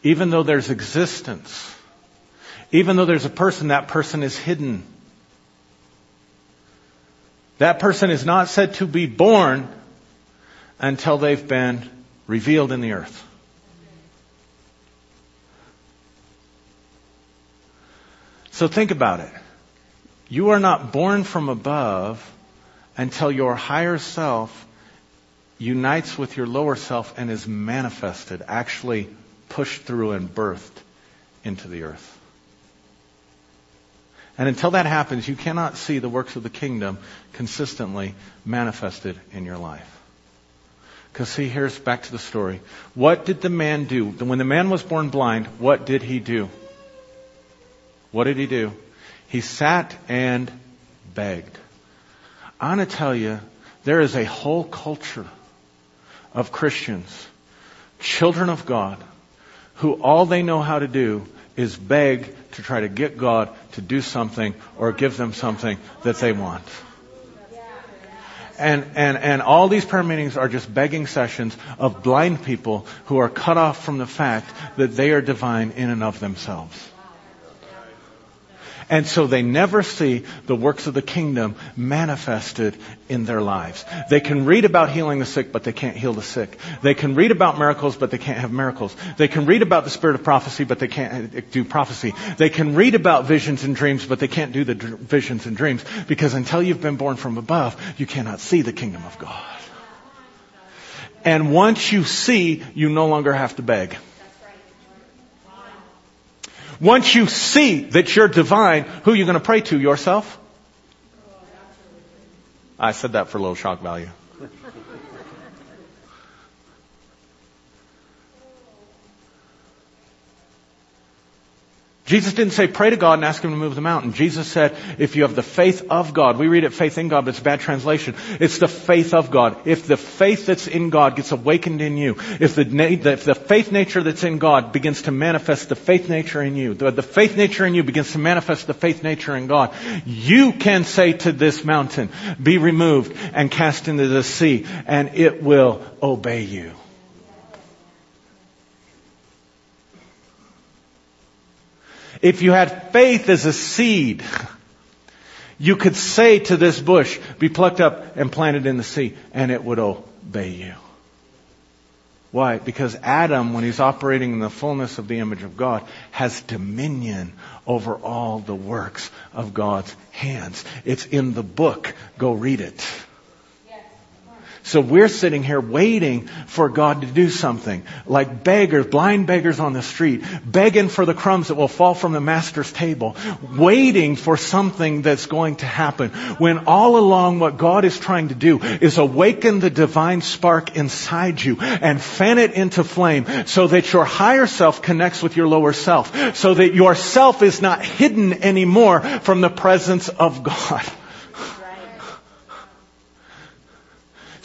even though there's existence, even though there's a person, that person is hidden. That person is not said to be born until they've been revealed in the earth. So think about it. You are not born from above until your higher self unites with your lower self and is manifested, actually pushed through and birthed into the earth. And until that happens, you cannot see the works of the kingdom consistently manifested in your life. Because see, here's back to the story. What did the man do? When the man was born blind, what did he do? What did he do? He sat and begged. I want to tell you, there is a whole culture of Christians, children of God, who all they know how to do is beg to try to get God to do something or give them something that they want. And all these prayer meetings are just begging sessions of blind people who are cut off from the fact that they are divine in and of themselves. And so they never see the works of the kingdom manifested in their lives. They can read about healing the sick, but they can't heal the sick. They can read about miracles, but they can't have miracles. They can read about the spirit of prophecy, but they can't do prophecy. They can read about visions and dreams, but they can't do the visions and dreams. Because until you've been born from above, you cannot see the kingdom of God. And once you see, you no longer have to beg. Once you see that you're divine, who are you going to pray to? Yourself? I said that for a little shock value. Jesus didn't say pray to God and ask Him to move the mountain. Jesus said, if you have the faith of God, we read it faith in God, but it's a bad translation. It's the faith of God. If the faith that's in God gets awakened in you, if the faith nature that's in God begins to manifest the faith nature in you, the faith nature in you begins to manifest the faith nature in God, you can say to this mountain, be removed and cast into the sea, and it will obey you. If you had faith as a seed, you could say to this bush, be plucked up and planted in the sea, and it would obey you. Why? Because Adam, when he's operating in the fullness of the image of God, has dominion over all the works of God's hands. It's in the book. Go read it. So we're sitting here waiting for God to do something. Like beggars, blind beggars on the street, begging for the crumbs that will fall from the master's table, waiting for something that's going to happen. When all along what God is trying to do is awaken the divine spark inside you and fan it into flame so that your higher self connects with your lower self, so that your self is not hidden anymore from the presence of God.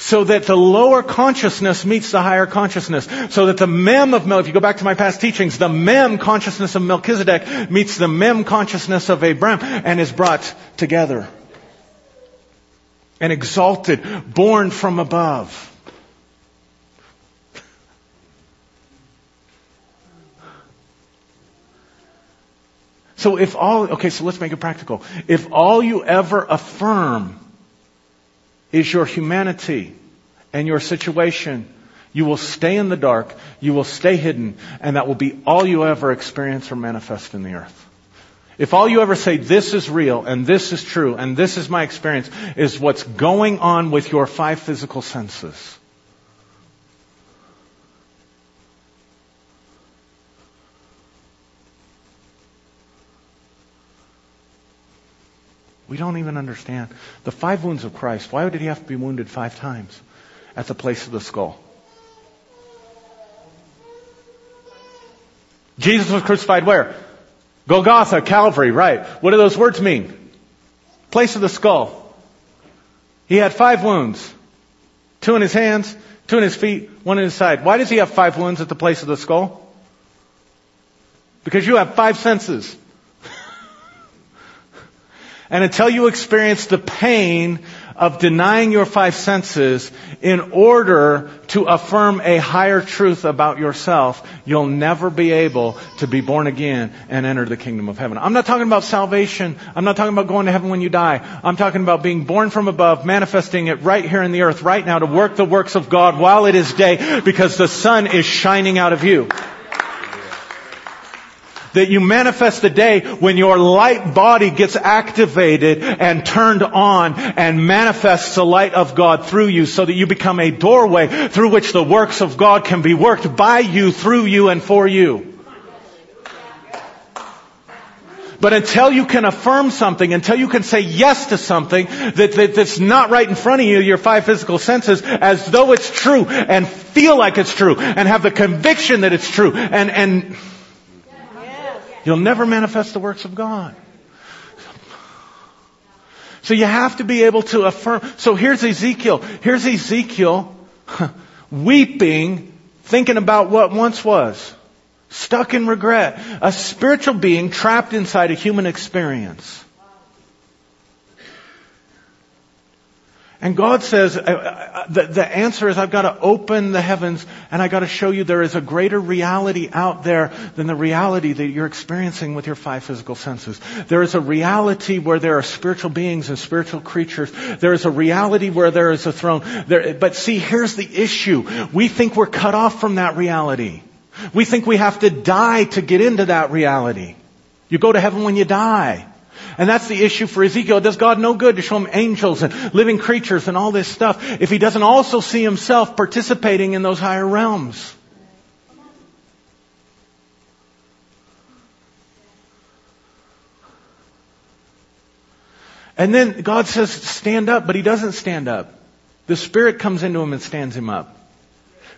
So that the lower consciousness meets the higher consciousness. So that the mem of Melchizedek, if you go back to my past teachings, the mem consciousness of Melchizedek meets the mem consciousness of Abraham and is brought together. And exalted, born from above. So let's make it practical. If all you ever affirm is your humanity and your situation, you will stay in the dark, you will stay hidden, and that will be all you ever experience or manifest in the earth. If all you ever say, this is real, and this is true, and this is my experience, is what's going on with your five physical senses. We don't even understand. The five wounds of Christ, why did He have to be wounded 5 times? at the place of the skull. Jesus was crucified where? Golgotha, Calvary, right. What do those words mean? Place of the skull. He had 5 wounds. 2 in his hands, 2 in his feet, 1 in his side. Why does he have 5 wounds at the place of the skull? Because you have 5 senses. And until you experience the pain of denying your 5 senses in order to affirm a higher truth about yourself, you'll never be able to be born again and enter the kingdom of heaven. I'm not talking about salvation. I'm not talking about going to heaven when you die. I'm talking about being born from above, manifesting it right here in the earth, right now, to work the works of God while it is day, because the sun is shining out of you. That you manifest the day when your light body gets activated and turned on and manifests the light of God through you, so that you become a doorway through which the works of God can be worked by you, through you, and for you. But until you can affirm something, until you can say yes to something that's not right in front of you, your 5 physical senses, as though it's true and feel like it's true and have the conviction that it's true, and you'll never manifest the works of God. So you have to be able to affirm. So here's Ezekiel. Here's Ezekiel weeping, thinking about what once was. Stuck in regret. A spiritual being trapped inside a human experience. And God says, the answer is, I've got to open the heavens and I've got to show you there is a greater reality out there than the reality that you're experiencing with your 5 physical senses. There is a reality where there are spiritual beings and spiritual creatures. There is a reality where there is a throne. But see, here's the issue. We think we're cut off from that reality. We think we have to die to get into that reality. You go to heaven when you die. And that's the issue for Ezekiel. It does God no good to show him angels and living creatures and all this stuff if he doesn't also see himself participating in those higher realms. And then God says, stand up, but he doesn't stand up. The Spirit comes into him and stands him up.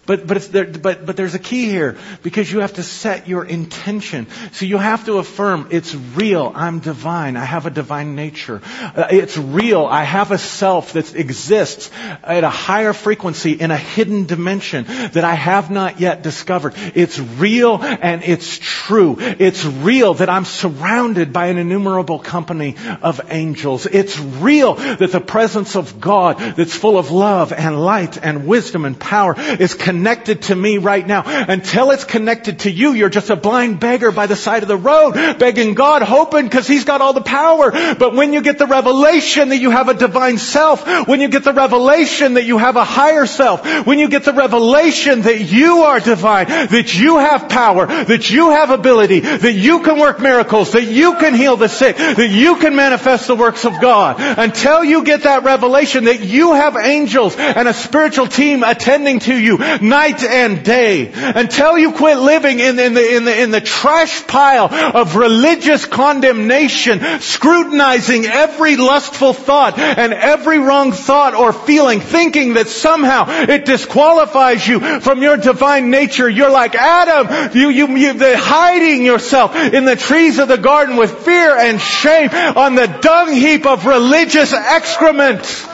But there's a key here, because you have to set your intention. So you have to affirm, it's real, I'm divine, I have a divine nature. It's real, I have a self that exists at a higher frequency in a hidden dimension that I have not yet discovered. It's real and it's true. It's real that I'm surrounded by an innumerable company of angels. It's real that the presence of God, that's full of love and light and wisdom and power, is connected to me right now. Until it's connected to you, you're just a blind beggar by the side of the road, begging God, hoping, because He's got all the power. But when you get the revelation that you have a divine self, when you get the revelation that you have a higher self, when you get the revelation that you are divine, that you have power, that you have ability, that you can work miracles, that you can heal the sick, that you can manifest the works of God, until you get that revelation that you have angels and a spiritual team attending to you night and day, until you quit living in the trash pile of religious condemnation, scrutinizing every lustful thought and every wrong thought or feeling, thinking that somehow it disqualifies you from your divine nature. You're like Adam, you're hiding yourself in the trees of the garden with fear and shame on the dung heap of religious excrement.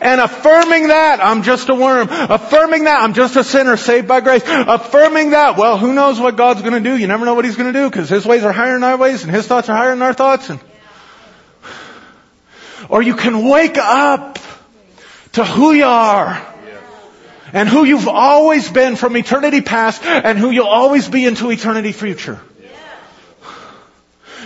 And affirming that, I'm just a worm. Affirming that, I'm just a sinner saved by grace. Affirming that, well, who knows what God's going to do? You never know what He's going to do, because His ways are higher than our ways and His thoughts are higher than our thoughts. Or you can wake up to who you are and who you've always been from eternity past and who you'll always be into eternity future.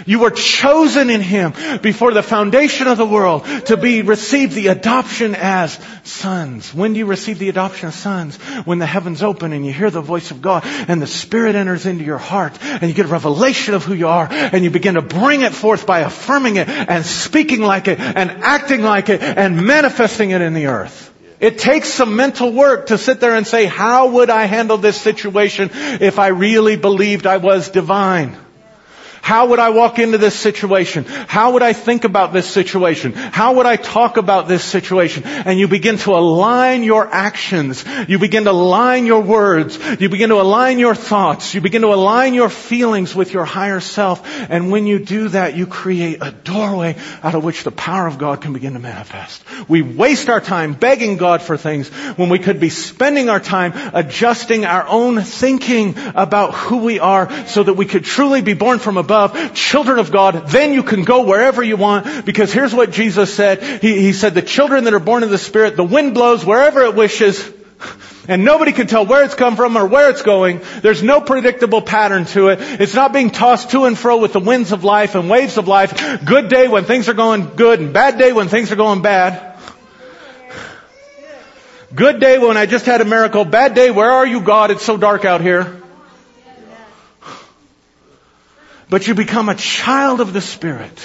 You were chosen in Him before the foundation of the world to be receive the adoption as sons. When do you receive the adoption as sons? When the heavens open and you hear the voice of God and the Spirit enters into your heart and you get a revelation of who you are and you begin to bring it forth by affirming it and speaking like it and acting like it and manifesting it in the earth. It takes some mental work to sit there and say, how would I handle this situation if I really believed I was divine? How would I walk into this situation? How would I think about this situation? How would I talk about this situation? And you begin to align your actions. You begin to align your words. You begin to align your thoughts. You begin to align your feelings with your higher self. And when you do that, you create a doorway out of which the power of God can begin to manifest. We waste our time begging God for things when we could be spending our time adjusting our own thinking about who we are so that we could truly be born from above, children of God. Then you can go wherever you want, because here's what Jesus said. He said, the children that are born of the Spirit, the wind blows wherever it wishes, and nobody can tell where it's come from or where it's going. There's no predictable pattern to it. It's not being tossed to and fro with the winds of life and waves of life. Good day when things are going good and bad day when things are going bad. Good day when I just had a miracle. Bad day, where are you, God? It's so dark out here. But you become a child of the Spirit.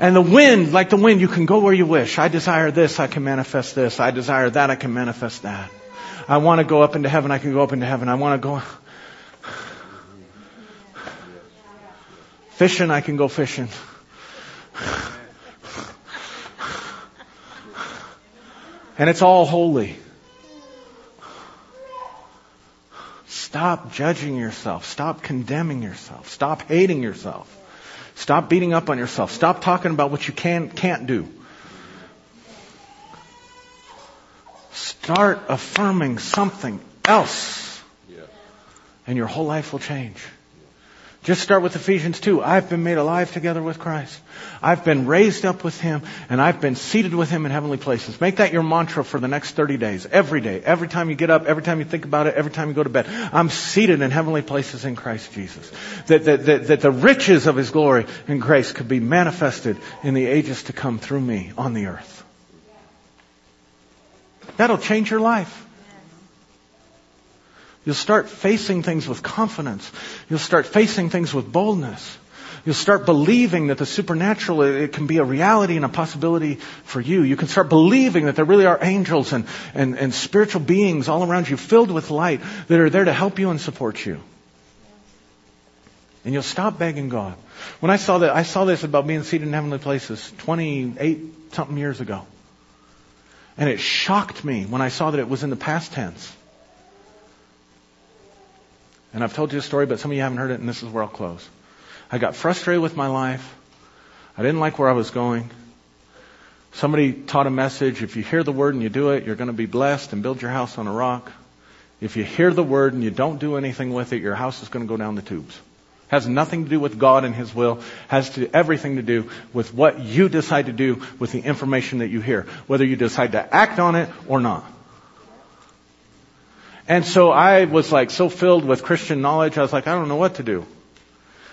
And the wind, like the wind, you can go where you wish. I desire this, I can manifest this. I desire that, I can manifest that. I want to go up into heaven, I can go up into heaven. I want to go fishing, I can go fishing. And it's all holy. Stop judging yourself. Stop condemning yourself. Stop hating yourself. Stop beating up on yourself. Stop talking about what you can't do. Start affirming something else. And your whole life will change. Just start with Ephesians 2. I've been made alive together with Christ. I've been raised up with Him, and I've been seated with Him in heavenly places. Make that your mantra for the next 30 days. Every day. Every time you get up, every time you think about it, every time you go to bed. I'm seated in heavenly places in Christ Jesus. That the riches of His glory and grace could be manifested in the ages to come through me on the earth. That'll change your life. You'll start facing things with confidence. You'll start facing things with boldness. You'll start believing that the supernatural, it can be a reality and a possibility for you. You can start believing that there really are angels and spiritual beings all around you filled with light that are there to help you and support you. And you'll stop begging God. When I saw this about being seated in heavenly places 28-something years ago. And it shocked me when I saw that it was in the past tense. And I've told you a story, but some of you haven't heard it, and this is where I'll close. I got frustrated with my life. I didn't like where I was going. Somebody taught a message. If you hear the word and you do it, you're going to be blessed and build your house on a rock. If you hear the word and you don't do anything with it, your house is going to go down the tubes. It has nothing to do with God and His will. It has everything to do with what you decide to do with the information that you hear, whether you decide to act on it or not. And so I was like so filled with Christian knowledge, I was like, I don't know what to do.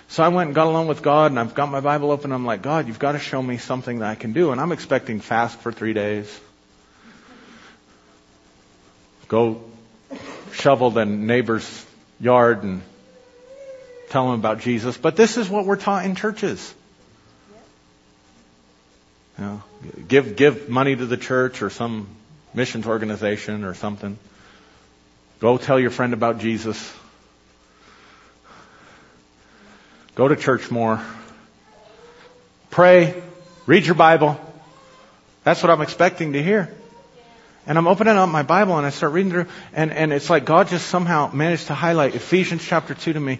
So I went and got along with God, and I've got my Bible open, and I'm like, God, you've got to show me something that I can do. And I'm expecting fast for 3 days. Go shovel the neighbor's yard and tell them about Jesus. But this is what we're taught in churches. You know, give money to the church or some missions organization or something. Go tell your friend about Jesus. Go to church more. Pray. Read your Bible. That's what I'm expecting to hear. And I'm opening up my Bible and I start reading through. And it's like God just somehow managed to highlight Ephesians chapter 2 to me.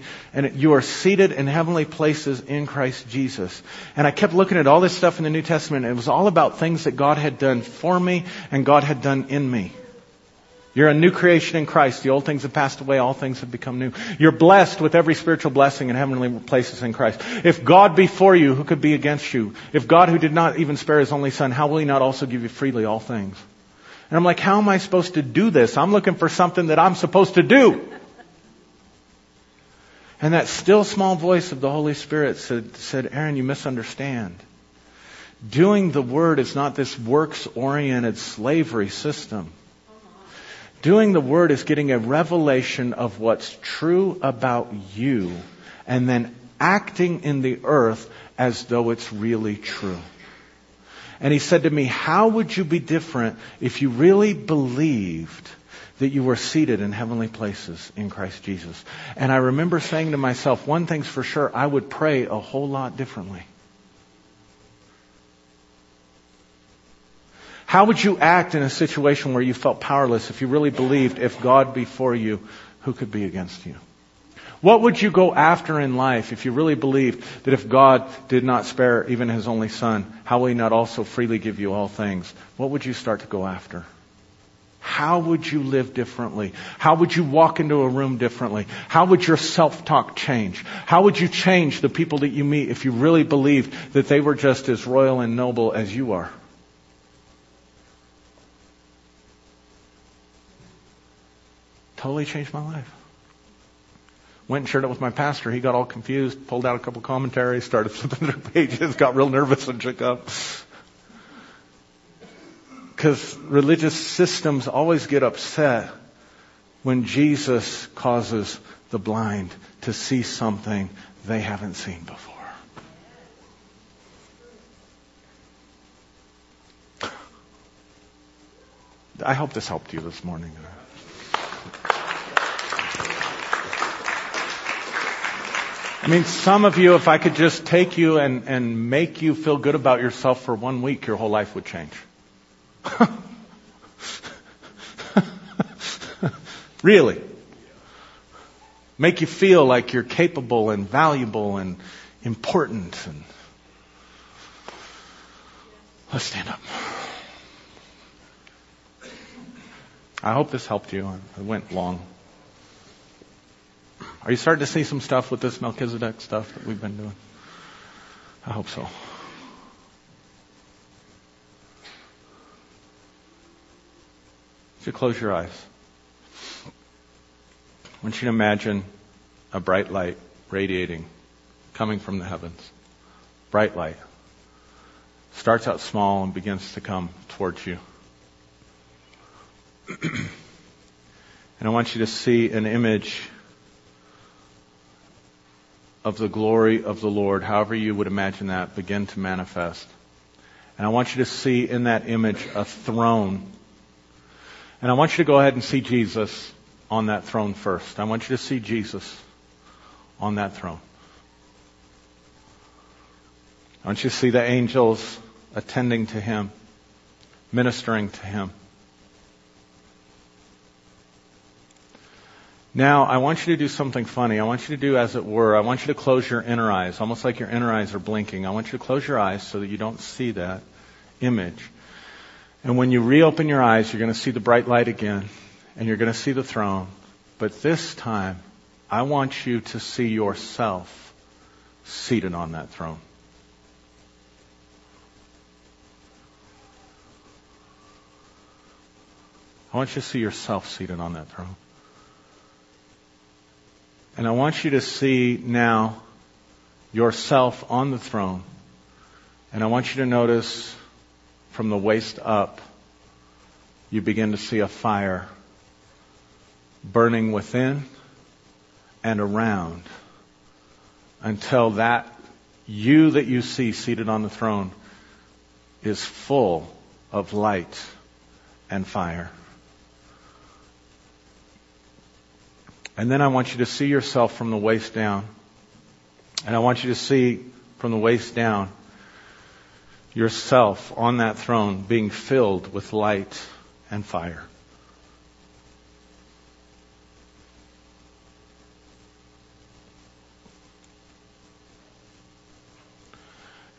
You are seated in heavenly places in Christ Jesus. And I kept looking at all this stuff in the New Testament. And it was all about things that God had done for me and God had done in me. You're a new creation in Christ. The old things have passed away. All things have become new. You're blessed with every spiritual blessing in heavenly places in Christ. If God be for you, who could be against you? If God, who did not even spare His only Son, how will He not also give you freely all things? And I'm like, how am I supposed to do this? I'm looking for something that I'm supposed to do. And that still small voice of the Holy Spirit said, Aaron, you misunderstand. Doing the Word is not this works-oriented slavery system. Doing the Word is getting a revelation of what's true about you and then acting in the earth as though it's really true. And he said to me, how would you be different if you really believed that you were seated in heavenly places in Christ Jesus. And I remember saying to myself, one thing's for sure, I would pray a whole lot differently. How would you act in a situation where you felt powerless if you really believed, if God be for you, who could be against you? What would you go after in life if you really believed that if God did not spare even His only Son, how will He not also freely give you all things? What would you start to go after? How would you live differently? How would you walk into a room differently? How would your self-talk change? How would you change the people that you meet if you really believed that they were just as royal and noble as you are? Totally changed my life. Went and shared it with my pastor. He got all confused, pulled out a couple commentaries, started flipping through pages, got real nervous and shook up. Because religious systems always get upset when Jesus causes the blind to see something they haven't seen before. I hope this helped you this morning. I mean, some of you, if I could just take you and make you feel good about yourself for 1 week, your whole life would change. Really. Make you feel like you're capable and valuable and important. And let's stand up. I hope this helped you. It went long. Are you starting to see some stuff with this Melchizedek stuff that we've been doing? I hope so. So close your eyes. I want you to imagine a bright light radiating, coming from the heavens. Bright light. Starts out small and begins to come towards you. And I want you to see an image of the glory of the Lord, however you would imagine that, begin to manifest. And I want you to see in that image a throne. And I want you to go ahead and see Jesus on that throne first. I want you to see Jesus on that throne. I want you to see the angels attending to Him, ministering to Him. Now, I want you to do something funny. I want you to do as it were. I want you to close your inner eyes, almost like your inner eyes are blinking. I want you to close your eyes so that you don't see that image. And when you reopen your eyes, you're going to see the bright light again, and you're going to see the throne. But this time, I want you to see yourself seated on that throne. I want you to see yourself seated on that throne. And I want you to see now yourself on the throne. And I want you to notice from the waist up, you begin to see a fire burning within and around until that you see seated on the throne is full of light and fire. And then I want you to see yourself from the waist down. And I want you to see from the waist down yourself on that throne being filled with light and fire.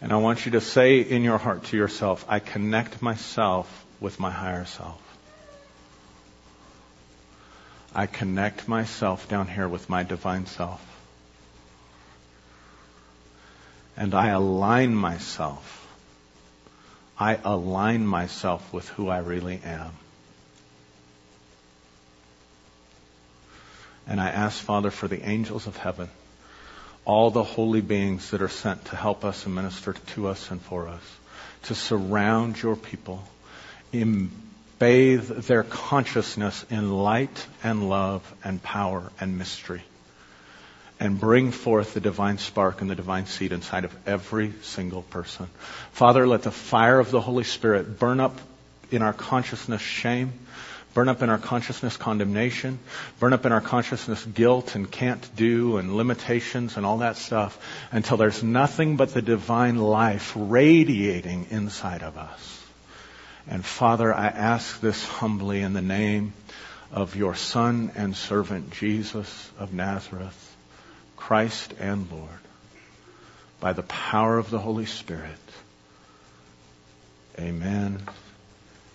And I want you to say in your heart to yourself, I connect myself with my higher self. I connect myself down here with my divine self. And I align myself with who I really am. And I ask, Father, for the angels of heaven, all the holy beings that are sent to help us and minister to us and for us, to surround your people in bathe their consciousness in light and love and power and mystery. And bring forth the divine spark and the divine seed inside of every single person. Father, let the fire of the Holy Spirit burn up in our consciousness shame. burn up in our consciousness condemnation, burn up in our consciousness guilt and can't do and limitations and all that stuff until there's nothing but the divine life radiating inside of us. And Father, I ask this humbly in the name of your Son and servant Jesus of Nazareth, Christ and Lord, by the power of the Holy Spirit. Amen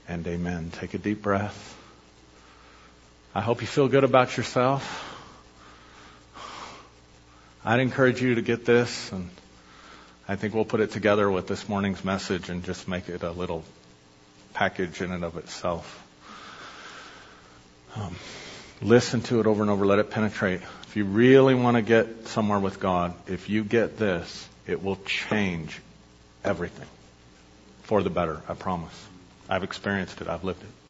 and amen. Take a deep breath. I hope you feel good about yourself. I'd encourage you to get this, and I think we'll put it together with this morning's message and just make it a little package in and of itself. Listen to it over and over. Let it penetrate. If you really want to get somewhere with God, if you get this, it will change everything for the better, I promise. I've experienced it. I've lived it.